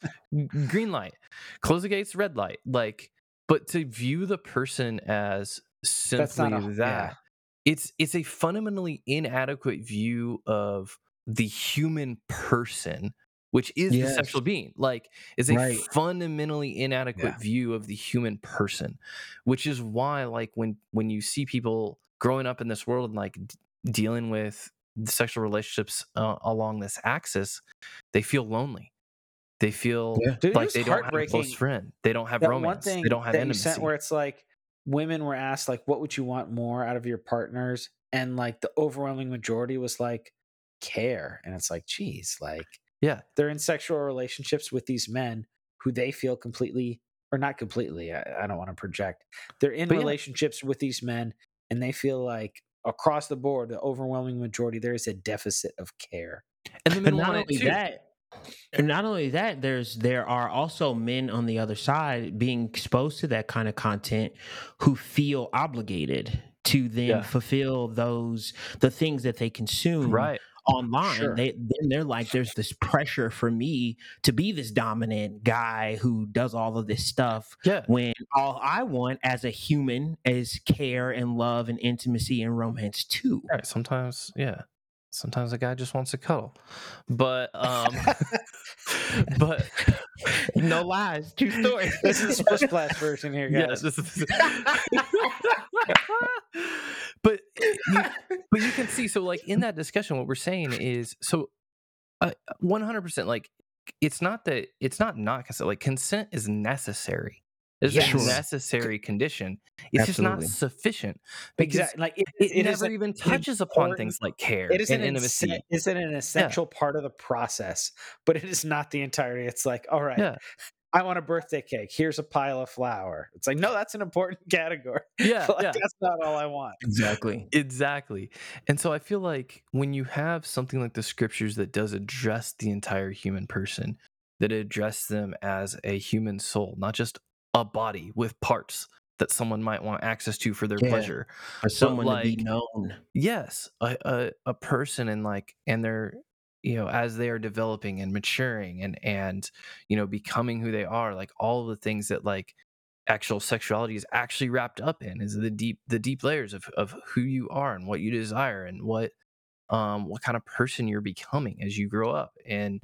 green light, close the gates, red light. Like, but to view the person as simply a, that, yeah. it's, it's a fundamentally inadequate view of the human person, which is yes. the sexual being, like is a right. fundamentally inadequate yeah. view of the human person, which is why like when when you see people growing up in this world and like d- dealing with sexual relationships uh, along this axis, they feel lonely. They feel yeah. Dude, like they don't have a close friend. They don't have that romance. One thing they don't have that intimacy. You sent where it's like women were asked like, what would you want more out of your partners? And like the overwhelming majority was like care. And it's like, geez, like, yeah, they're in sexual relationships with these men who they feel completely, or not completely, I, I don't want to project. They're in but relationships yeah. with these men, and they feel like across the board, the overwhelming majority, there is a deficit of care. And then not only that, and not only that, there's there are also men on the other side being exposed to that kind of content who feel obligated to then yeah. fulfill those the things that they consume. Right. Online, sure. they, then they're like, there's this pressure for me to be this dominant guy who does all of this stuff yeah. when all I want as a human is care and love and intimacy and romance too. Right. Sometimes, yeah. Sometimes a guy just wants to cuddle. But, um, but no lies, true story. This is the Splish Splash version here, guys. Yeah, this is... But you, but you can see, so like in that discussion, what we're saying is, so uh, one hundred percent, like it's not that it's not not consent. Like consent is necessary. It's yes. a necessary condition. It's Absolutely. Just not sufficient because exactly. like it, it, it never even touches upon things like care it is and an intimacy. It is an essential yeah. part of the process, but it is not the entirety. It's like, all right. Yeah. I want a birthday cake. Here's a pile of flour. It's like, no, that's an important category. Yeah, like, yeah. That's not all I want. Exactly. Exactly. And so I feel like when you have something like the scriptures that does address the entire human person, that address them as a human soul, not just a body with parts that someone might want access to for their yeah. pleasure. For someone like, to be known. Yes. A, a, a person and like, and their... you know, as they are developing and maturing and, and, you know, becoming who they are, like all the things that like actual sexuality is actually wrapped up in is the deep, the deep layers of, of who you are and what you desire and what, um, what kind of person you're becoming as you grow up and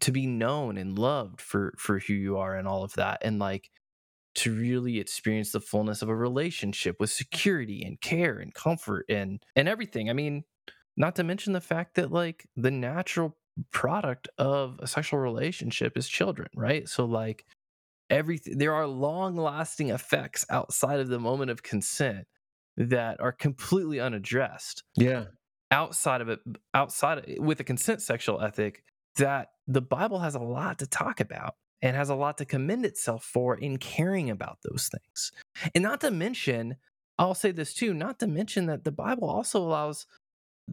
to be known and loved for, for who you are and all of that. And like to really experience the fullness of a relationship with security and care and comfort and, and everything. I mean, Not to mention the fact that, like, the natural product of a sexual relationship is children, right? So, like, everything, there are long-lasting effects outside of the moment of consent that are completely unaddressed. Yeah. Outside of it, outside of it, with a consent sexual ethic that the Bible has a lot to talk about and has a lot to commend itself for in caring about those things. And not to mention, I'll say this too, not to mention that the Bible also allows,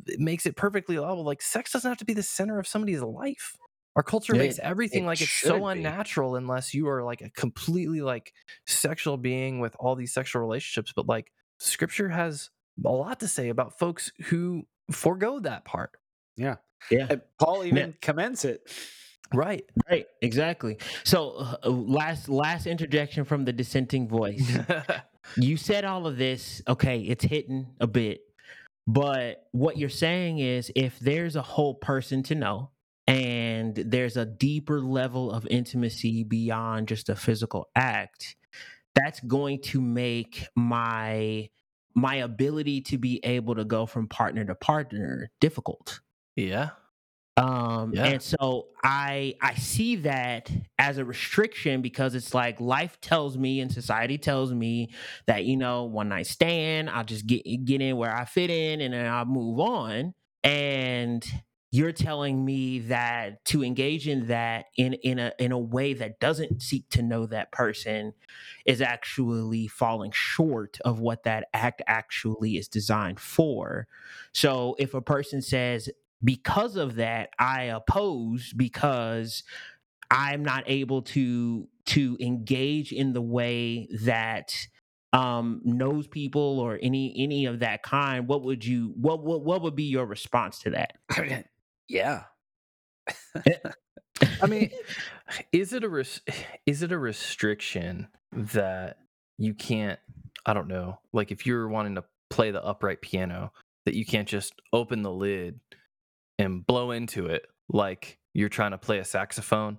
it makes it perfectly allowable, like, sex doesn't have to be the center of somebody's life. Our culture yeah, makes everything it like it's so be. unnatural unless you are, like, a completely, like, sexual being with all these sexual relationships. But, like, Scripture has a lot to say about folks who forego that part. Yeah. Yeah. And Paul even yeah. commends it. Right. Right. Exactly. So uh, last, last interjection from the dissenting voice. You said all of this. Okay. It's hitting a bit. But what you're saying is, if there's a whole person to know, and there's a deeper level of intimacy beyond just a physical act, that's going to make my my ability to be able to go from partner to partner difficult. Yeah. Um, yeah. And so I I see that as a restriction, because it's like life tells me and society tells me that, you know, one night stand, I'll just get get in where I fit in and then I'll move on. And you're telling me that to engage in that in, in a in a way that doesn't seek to know that person is actually falling short of what that act actually is designed for. So if a person says, because of that, I oppose because I'm not able to to engage in the way that um, knows people or any any of that kind, what would you what what, what would be your response to that? Yeah. I mean, is it a res- is it a restriction that you can't, I don't know, like if you're wanting to play the upright piano, that you can't just open the lid and blow into it like you're trying to play a saxophone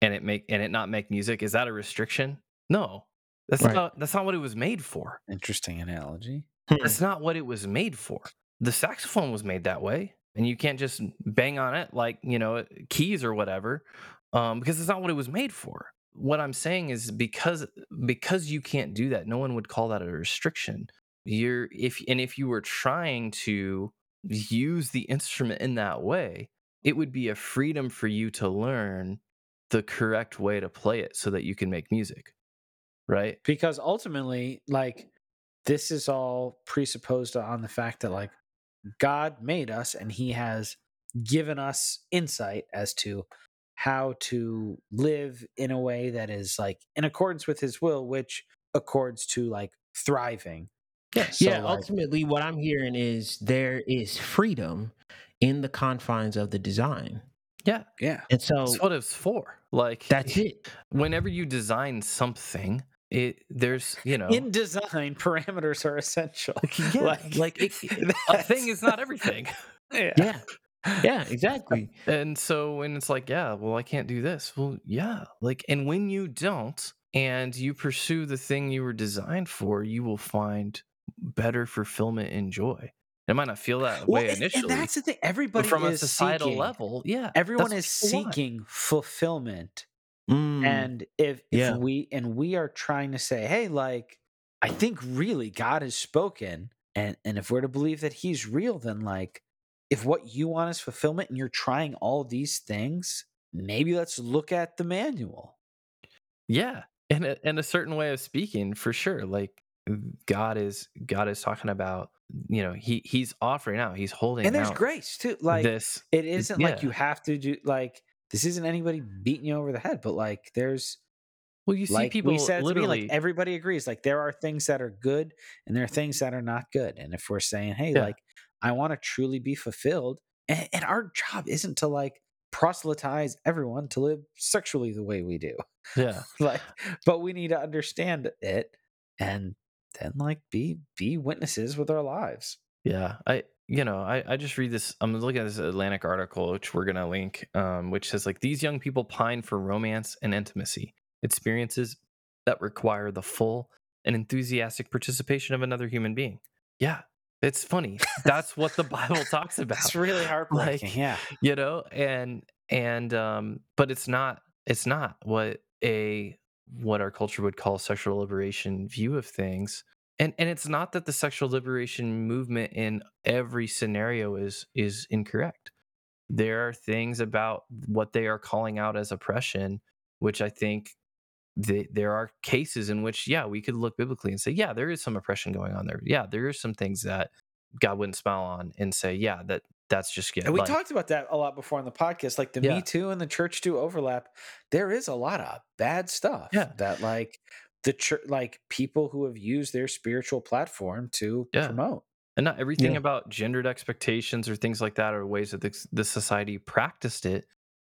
and it make and it not make music? Is that a restriction? No. That's right. not that's not what it was made for. Interesting analogy. That's not what it was made for. The saxophone was made that way. And you can't just bang on it like, you know, keys or whatever, um, because it's not what it was made for. What I'm saying is because because you can't do that, no one would call that a restriction. You're if and if you were trying to use the instrument in that way, it would be a freedom for you to learn the correct way to play it so that you can make music, right? Because ultimately, like, this is all presupposed on the fact that, like, God made us and he has given us insight as to how to live in a way that is, like, in accordance with his will, which accords to, like, thriving. Yeah. So, yeah, like, ultimately what I'm hearing is there is freedom in the confines of the design. Yeah. Yeah. And so that's what it's for. Like, that's it. Whenever you design something, It there's you know in design parameters are essential. Yeah, like like it, a thing is not everything. Yeah. yeah, yeah, exactly. And so when it's like, yeah, well, I can't do this. Well, yeah, like, and when you don't, and you pursue the thing you were designed for, you will find better fulfillment and joy. It might not feel that well, way and, initially. And that's the thing. Everybody from is a societal seeking, level. Yeah, everyone is seeking want. fulfillment. Mm, and if, if yeah. we and we are trying to say, hey, like, I think really God has spoken, and, and if we're to believe that he's real, then, like, if what you want is fulfillment and you're trying all these things, maybe let's look at the manual. Yeah, and a, and a certain way of speaking, for sure. Like, God is God is talking about, you know, he he's offering out, he's holding out. And there's out grace too. Like this, it isn't yeah. like you have to do like. This isn't anybody beating you over the head, but, like, there's, well, you see, like, people we said literally, to me, like, everybody agrees, like, there are things that are good and there are things that are not good. And if we're saying, hey, yeah. like, I want to truly be fulfilled, and, and our job isn't to, like, proselytize everyone to live sexually the way we do. Yeah. Like, but we need to understand it and then, like, be, be witnesses with our lives. Yeah. I, You know, I, I just read this. I'm looking at this Atlantic article, which we're going to link, um, which says, like, these young people pine for romance and intimacy, experiences that require the full and enthusiastic participation of another human being. Yeah, It's funny. That's what the Bible talks about. It's really heartbreaking. Like, yeah. You know, and and um, but it's not it's not what a what our culture would call sexual liberation view of things. And and it's not that the sexual liberation movement in every scenario is is incorrect. There are things about what they are calling out as oppression, which I think the, there are cases in which, yeah, we could look biblically and say, yeah, there is some oppression going on there. Yeah, there are some things that God wouldn't smile on and say, yeah, that that's just good. And we like, talked about that a lot before on the podcast, like the yeah. Me Too and the Church Too overlap. There is a lot of bad stuff yeah. that like... The church, like people who have used their spiritual platform to yeah. promote, and not everything yeah. about gendered expectations or things like that, or ways that the, the society practiced it,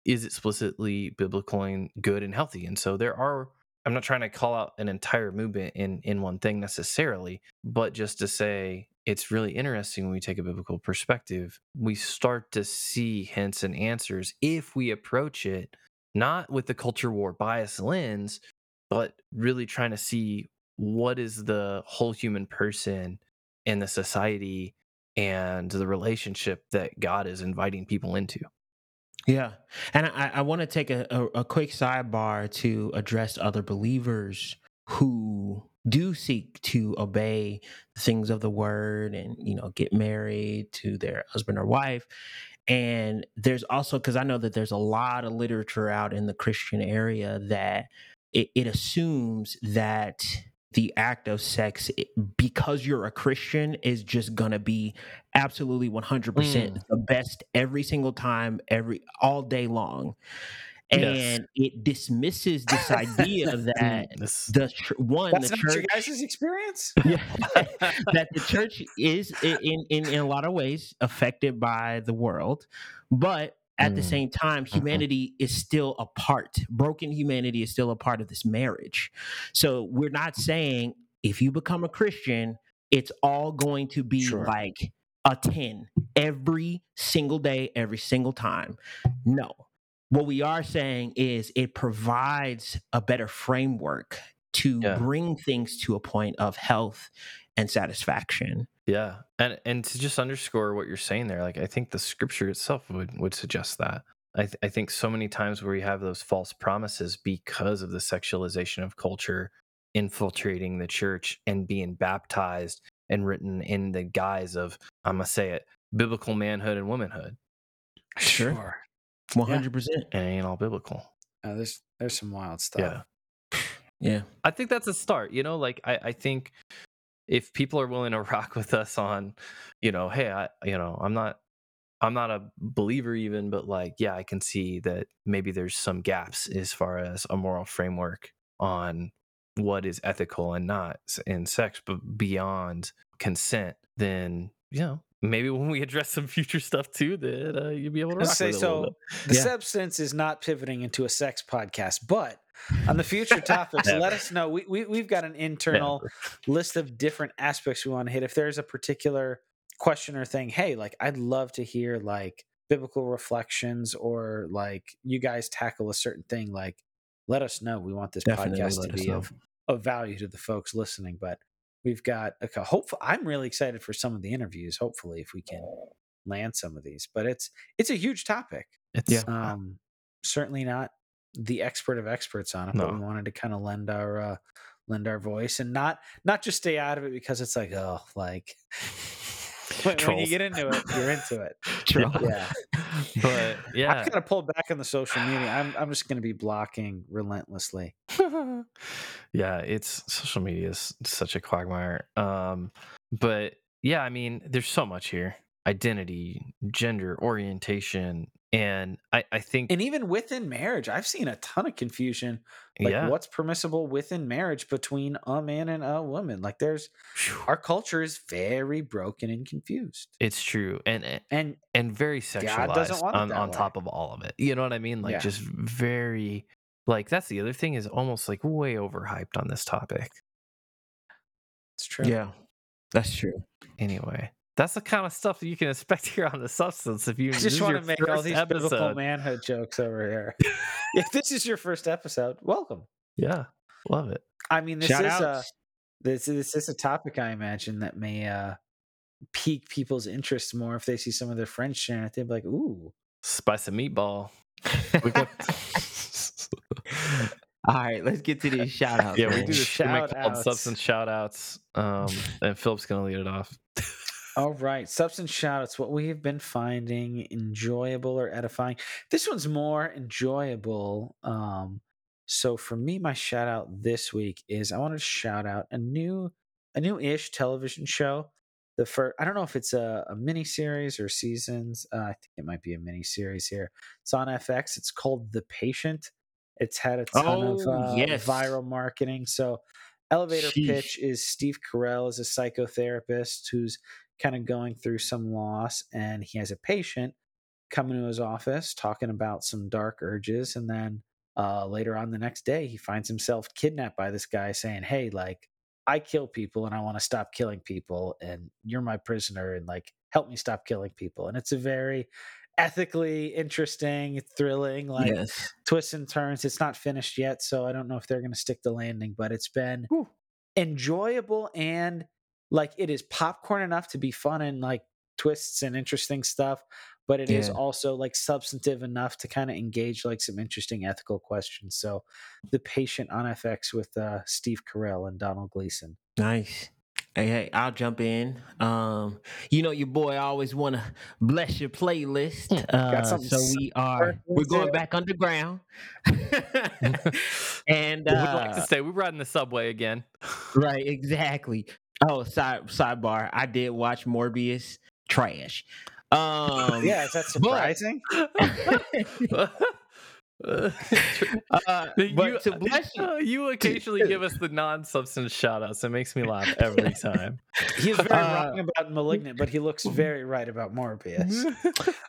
is explicitly biblical and good and healthy. And so there are. I'm not trying to call out an entire movement in in one thing necessarily, but just to say it's really interesting when we take a biblical perspective, we start to see hints and answers if we approach it not with the culture war bias lens, but really trying to see what is the whole human person and the society and the relationship that God is inviting people into. Yeah. And I, I want to take a, a, a quick sidebar to address other believers who do seek to obey the things of the word and, you know, get married to their husband or wife. And there's also, because I know that there's a lot of literature out in the Christian area that It, it assumes that the act of sex, it, because you're a Christian, is just going to be absolutely one hundred percent mm. the best every single time, every all day long. And yes. it dismisses this idea that the one That's the not church, your guys' experience yeah, that the church is in, in in a lot of ways affected by the world, but at the same time, humanity is still a part. Broken humanity is still a part of this marriage. So we're not saying if you become a Christian, it's all going to be sure. like a ten every single day, every single time. No. What we are saying is it provides a better framework to yeah. bring things to a point of health and satisfaction. Yeah. And and to just underscore what you're saying there, like I think the scripture itself would, would suggest that. I, th- I think so many times where you have those false promises because of the sexualization of culture infiltrating the church and being baptized and written in the guise of, I'm going to say it, biblical manhood and womanhood. Sure. sure. one hundred percent. Yeah. And it ain't all biblical. Uh, there's there's some wild stuff. Yeah. yeah. I think that's a start. You know, like I, I think... if people are willing to rock with us on, you know, hey, I, you know, I'm not, I'm not a believer even, but like, yeah, I can see that maybe there's some gaps as far as a moral framework on what is ethical and not in sex, but beyond consent, then, you know, maybe when we address some future stuff too, that uh, you'll be able to rock say, with it so a little bit. The yeah. substance is not pivoting into a sex podcast, but on the future topics, let us know. We, we, we've got an internal Never. list of different aspects we want to hit. If there's a particular question or thing, hey, like I'd love to hear like biblical reflections or like you guys tackle a certain thing, like let us know. We want this Definitely podcast to be of, of value to the folks listening. But we've got a hopeful, I'm really excited for some of the interviews, hopefully, if we can land some of these. But it's it's a huge topic. It's yeah. um, certainly not the expert of experts on it, but no. we wanted to kind of lend our uh, lend our voice and not not just stay out of it because it's like, oh, like when, when you get into it, you're into it. yeah, but yeah, I'm gonna pull back on the social media. I'm I'm just gonna be blocking relentlessly. yeah, it's social media is such a quagmire. Um, but yeah, I mean, there's so much here: identity, gender, orientation. And I, I think, and even within marriage, I've seen a ton of confusion. Like, yeah. what's permissible within marriage between a man and a woman? Like, there's Whew. our culture is very broken and confused. It's true, and and and very sexualized on, on top of all of it. You know what I mean? Like, yeah. just very like that's the other thing is almost like way overhyped on this topic. It's true. Yeah, that's true. Anyway. That's the kind of stuff that you can expect here on The Substance. If you I just want to make all these episode. biblical manhood jokes over here, if this is your first episode, welcome. Yeah, love it. I mean, this Shout is out. a this this is a topic I imagine that may uh, pique people's interest more if they see some of their friends sharing it. They'd be like, ooh. Spice a meatball. We got... All right, let's get to these shout outs. Yeah, we do this segment called Substance Shout Outs. Um, and Philip's going to lead it off. All right, Substance Shout Outs. What we have been finding enjoyable or edifying. This one's more enjoyable. Um, so for me, my shout out this week is I want to shout out a new, a new-ish television show. The first, I don't know if it's a, a miniseries or seasons. Uh, I think it might be a miniseries here. It's on F X. It's called The Patient. It's had a ton oh, of uh, yes. viral marketing. So elevator Sheesh. pitch is Steve Carell is a psychotherapist who's kind of going through some loss, and he has a patient coming to his office talking about some dark urges, and then uh, later on the next day he finds himself kidnapped by this guy saying, hey, like, I kill people and I want to stop killing people and you're my prisoner and like, help me stop killing people. And it's a very ethically interesting, thrilling, like yes. twists and turns. It's not finished yet. So I don't know if they're going to stick the landing, but it's been Ooh. enjoyable. And like, it is popcorn enough to be fun and like twists and interesting stuff, but it yeah. is also like substantive enough to kind of engage like some interesting ethical questions. So The Patient on F X with uh, Steve Carell and Donald Gleason. Nice. Hey, hey, I'll jump in. Um, you know, your boy, I always want to bless your playlist. Uh, so we are, we're going back underground. and uh, we'd like to say we're riding the subway again. Right. Exactly. Oh, side sidebar. I did watch Morbius. Trash. Um, yeah, is that surprising? But, uh, you, but to bless you, you occasionally give us the non-substance shout-outs. It makes me laugh every time. He's very uh, wrong about Malignant, but he looks very right about Morbius.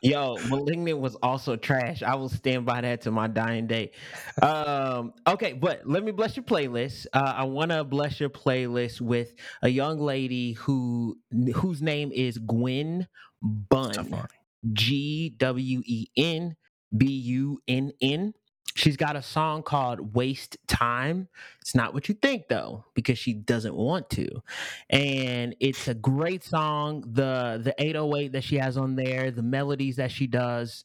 Yo, Malignant was also trash. I will stand by that to my dying day. Um, okay, but let me bless your playlist. Uh, I want to bless your playlist with a young lady who whose name is Gwen Bunn, G W E N B U N N. She's got a song called Waste Time. It's not what you think, though, because she doesn't want to. And it's a great song. The the eight oh eight that she has on there, the melodies that she does.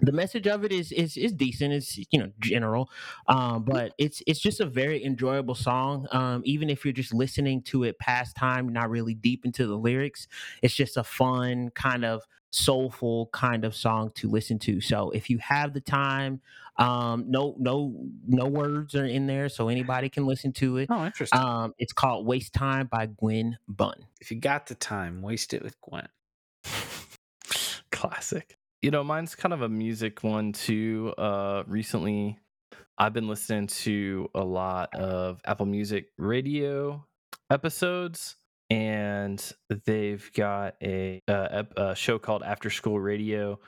The message of it is is is decent. It's, you know, general, um, but it's it's just a very enjoyable song. Um, even if you're just listening to it past time, not really deep into the lyrics, it's just a fun kind of soulful kind of song to listen to. So if you have the time, um, no no no words are in there, so anybody can listen to it. Oh, interesting. Um, it's called "Waste Time" by Gwen Bunn. If you got the time, waste it with Gwen. Classic. You know, mine's kind of a music one, too. Uh, recently, I've been listening to a lot of Apple Music radio episodes, and they've got a, a, a show called After School Radio,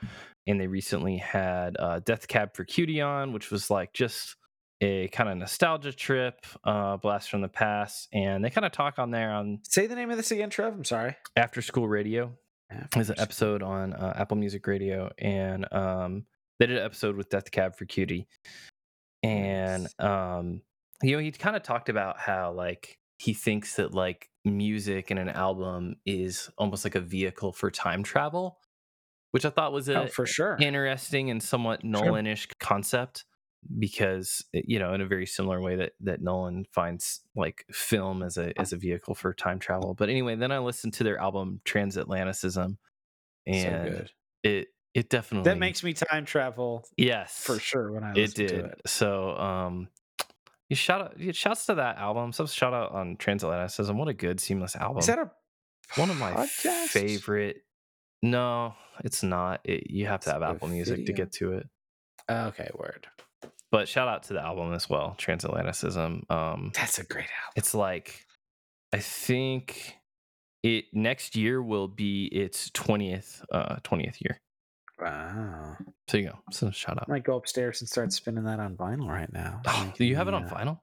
and they recently had uh, Death Cab for Cutie on, which was like just a kind of nostalgia trip, uh, blast from the past, and they kind of talk on there on... Say the name of this again, Trev. I'm sorry. After School Radio. There's an episode on uh, Apple Music Radio, and um, they did an episode with Death Cab for Cutie, and um, you know, he kind of talked about how like he thinks that like music and an album is almost like a vehicle for time travel, which I thought was a oh, for sure. interesting and somewhat Nolan-ish sure. concept, because, you know, in a very similar way that that Nolan finds like film as a as a vehicle for time travel. But anyway, then I listened to their album Transatlanticism, and so good. it it definitely that makes me time travel. Yes, for sure. When I listen it did. To it, so um, you shout out, you shouts to that album. Some shout out on Transatlanticism. What a good seamless album. Is that a one of my podcast? favorite? No, it's not. It, you have to have Apple Music video. to get to it. Okay, word. But shout out to the album as well, Transatlanticism. Um, That's a great album. It's like, I think it next year will be its twentieth uh, twentieth year. Wow. So you go. So shout out. I might go upstairs and start spinning that on vinyl right now. Oh, do you have it on vinyl?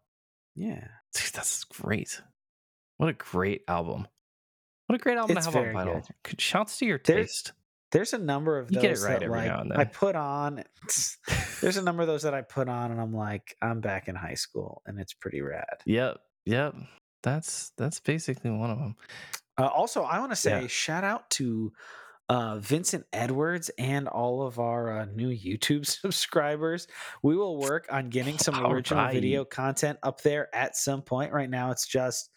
Yeah. Dude, that's great. What a great album. What a great album it's to have on vinyl. Good. Shouts to your taste. There's- There's a number of those you get it right that every like, now and then. I put on. There's a number of those that I put on, and I'm like, I'm back in high school, and it's pretty rad. Yep, yep. That's that's basically one of them. Uh, also, I want to say yeah. shout out to uh, Vincent Edwards and all of our uh, new YouTube subscribers. We will work on getting some original right. video content up there at some point. Right now, it's just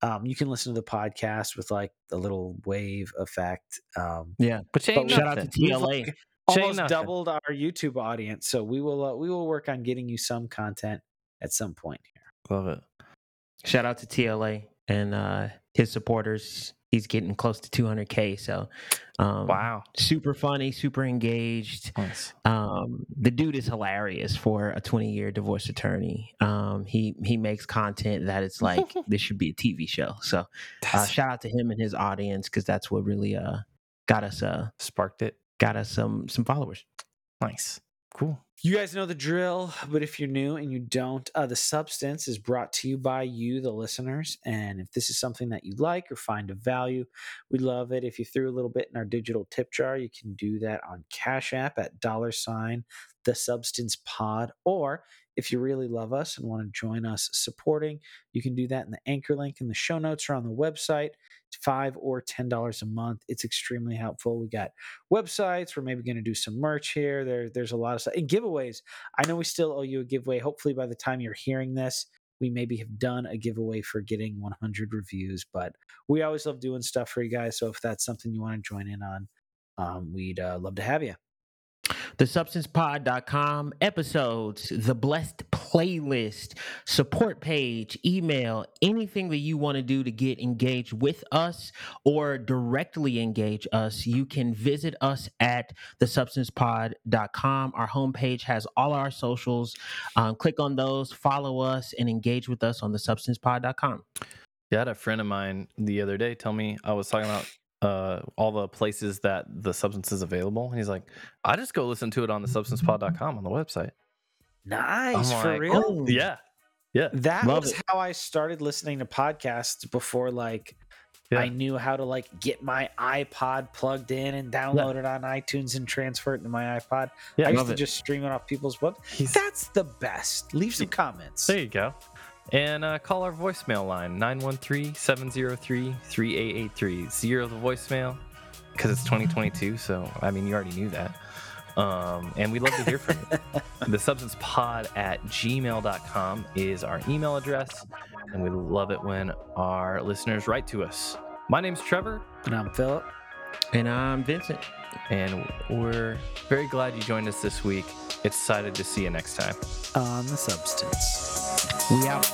um, you can listen to the podcast with like a little wave effect. Um, yeah, but, but shout out to T L A. Like almost doubled our YouTube audience, so we will uh, we will work on getting you some content at some point here. Love it. Shout out to T L A. And uh, his supporters, he's getting close to two hundred K. So, um, wow. Super funny, super engaged. Nice. Um, the dude is hilarious for a twenty-year divorce attorney. Um, he, he makes content that it's like, this should be a T V show. So, uh, shout out to him and his audience, because that's what really uh, got us... Uh, Sparked it. Got us some some followers. Nice. Cool. You guys know the drill, but if you're new and you don't, uh, The Substance is brought to you by you, the listeners. And if this is something that you like or find of value, we love it. If you threw a little bit in our digital tip jar, you can do that on Cash App at dollar sign The Substance Pod. Or if you really love us and want to join us supporting, you can do that in the anchor link in the show notes or on the website. It's five or ten dollars a month. It's extremely helpful. We got websites. We're maybe going to do some merch here. There, there's a lot of stuff. And giveaways. I know we still owe you a giveaway. Hopefully by the time you're hearing this, we maybe have done a giveaway for getting one hundred reviews, but we always love doing stuff for you guys. So if that's something you want to join in on, um, we'd uh, love to have you. the substance pod dot com, episodes, the blessed playlist, support page, email, anything that you want to do to get engaged with us or directly engage us, you can visit us at the substance pod dot com. Our homepage has all our socials. Um, click on those, follow us, and engage with us on the substance pod dot com. Yeah, I had a friend of mine the other day tell me, I was talking about Uh, all the places that The Substance is available. And he's like, I just go listen to it on the substance pod dot com on the website. Nice. I'm for like, real? Oh, yeah. Yeah. That Love was it. How I started listening to podcasts before, like, yeah. I knew how to, like, get my iPod plugged in and download yeah. it on iTunes and transfer it into my iPod. Yeah, I used to it. just stream it off people's web. He's... That's the best. Leave some comments. There you go. And uh, call our voicemail line, nine one three, seven zero three, three eight eight three. Zero the voicemail, because it's twenty twenty-two, so, I mean, you already knew that. Um, and we'd love to hear from you. the substance pod at gmail dot com is our email address, and we love it when our listeners write to us. My name's Trevor. And I'm Philip. And I'm Vincent. And we're very glad you joined us this week. Excited to see you next time. On The Substance. We out.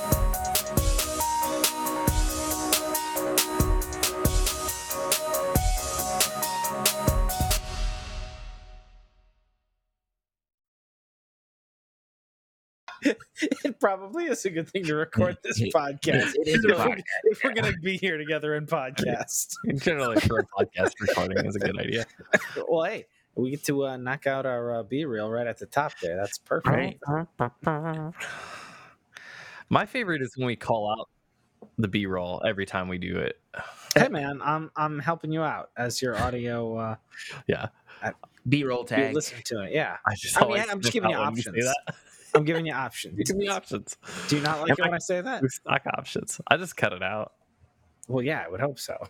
It probably is a good thing to record this podcast. It is a podcast. If we're going to be here together in podcast. Generally, for a podcast recording is a good idea. Well, hey, we get to uh, knock out our uh, B-reel right at the top there. That's perfect. Right. My favorite is when we call out the B-roll every time we do it. Hey, man, I'm I'm helping you out as your audio. Uh, yeah. At, B-roll tag. Listen to it. Yeah. I just I mean, I'm just giving you options. You I'm giving you options. Give me options. Do you not like it when I say that? Stock options. I just cut it out. Well, yeah, I would hope so.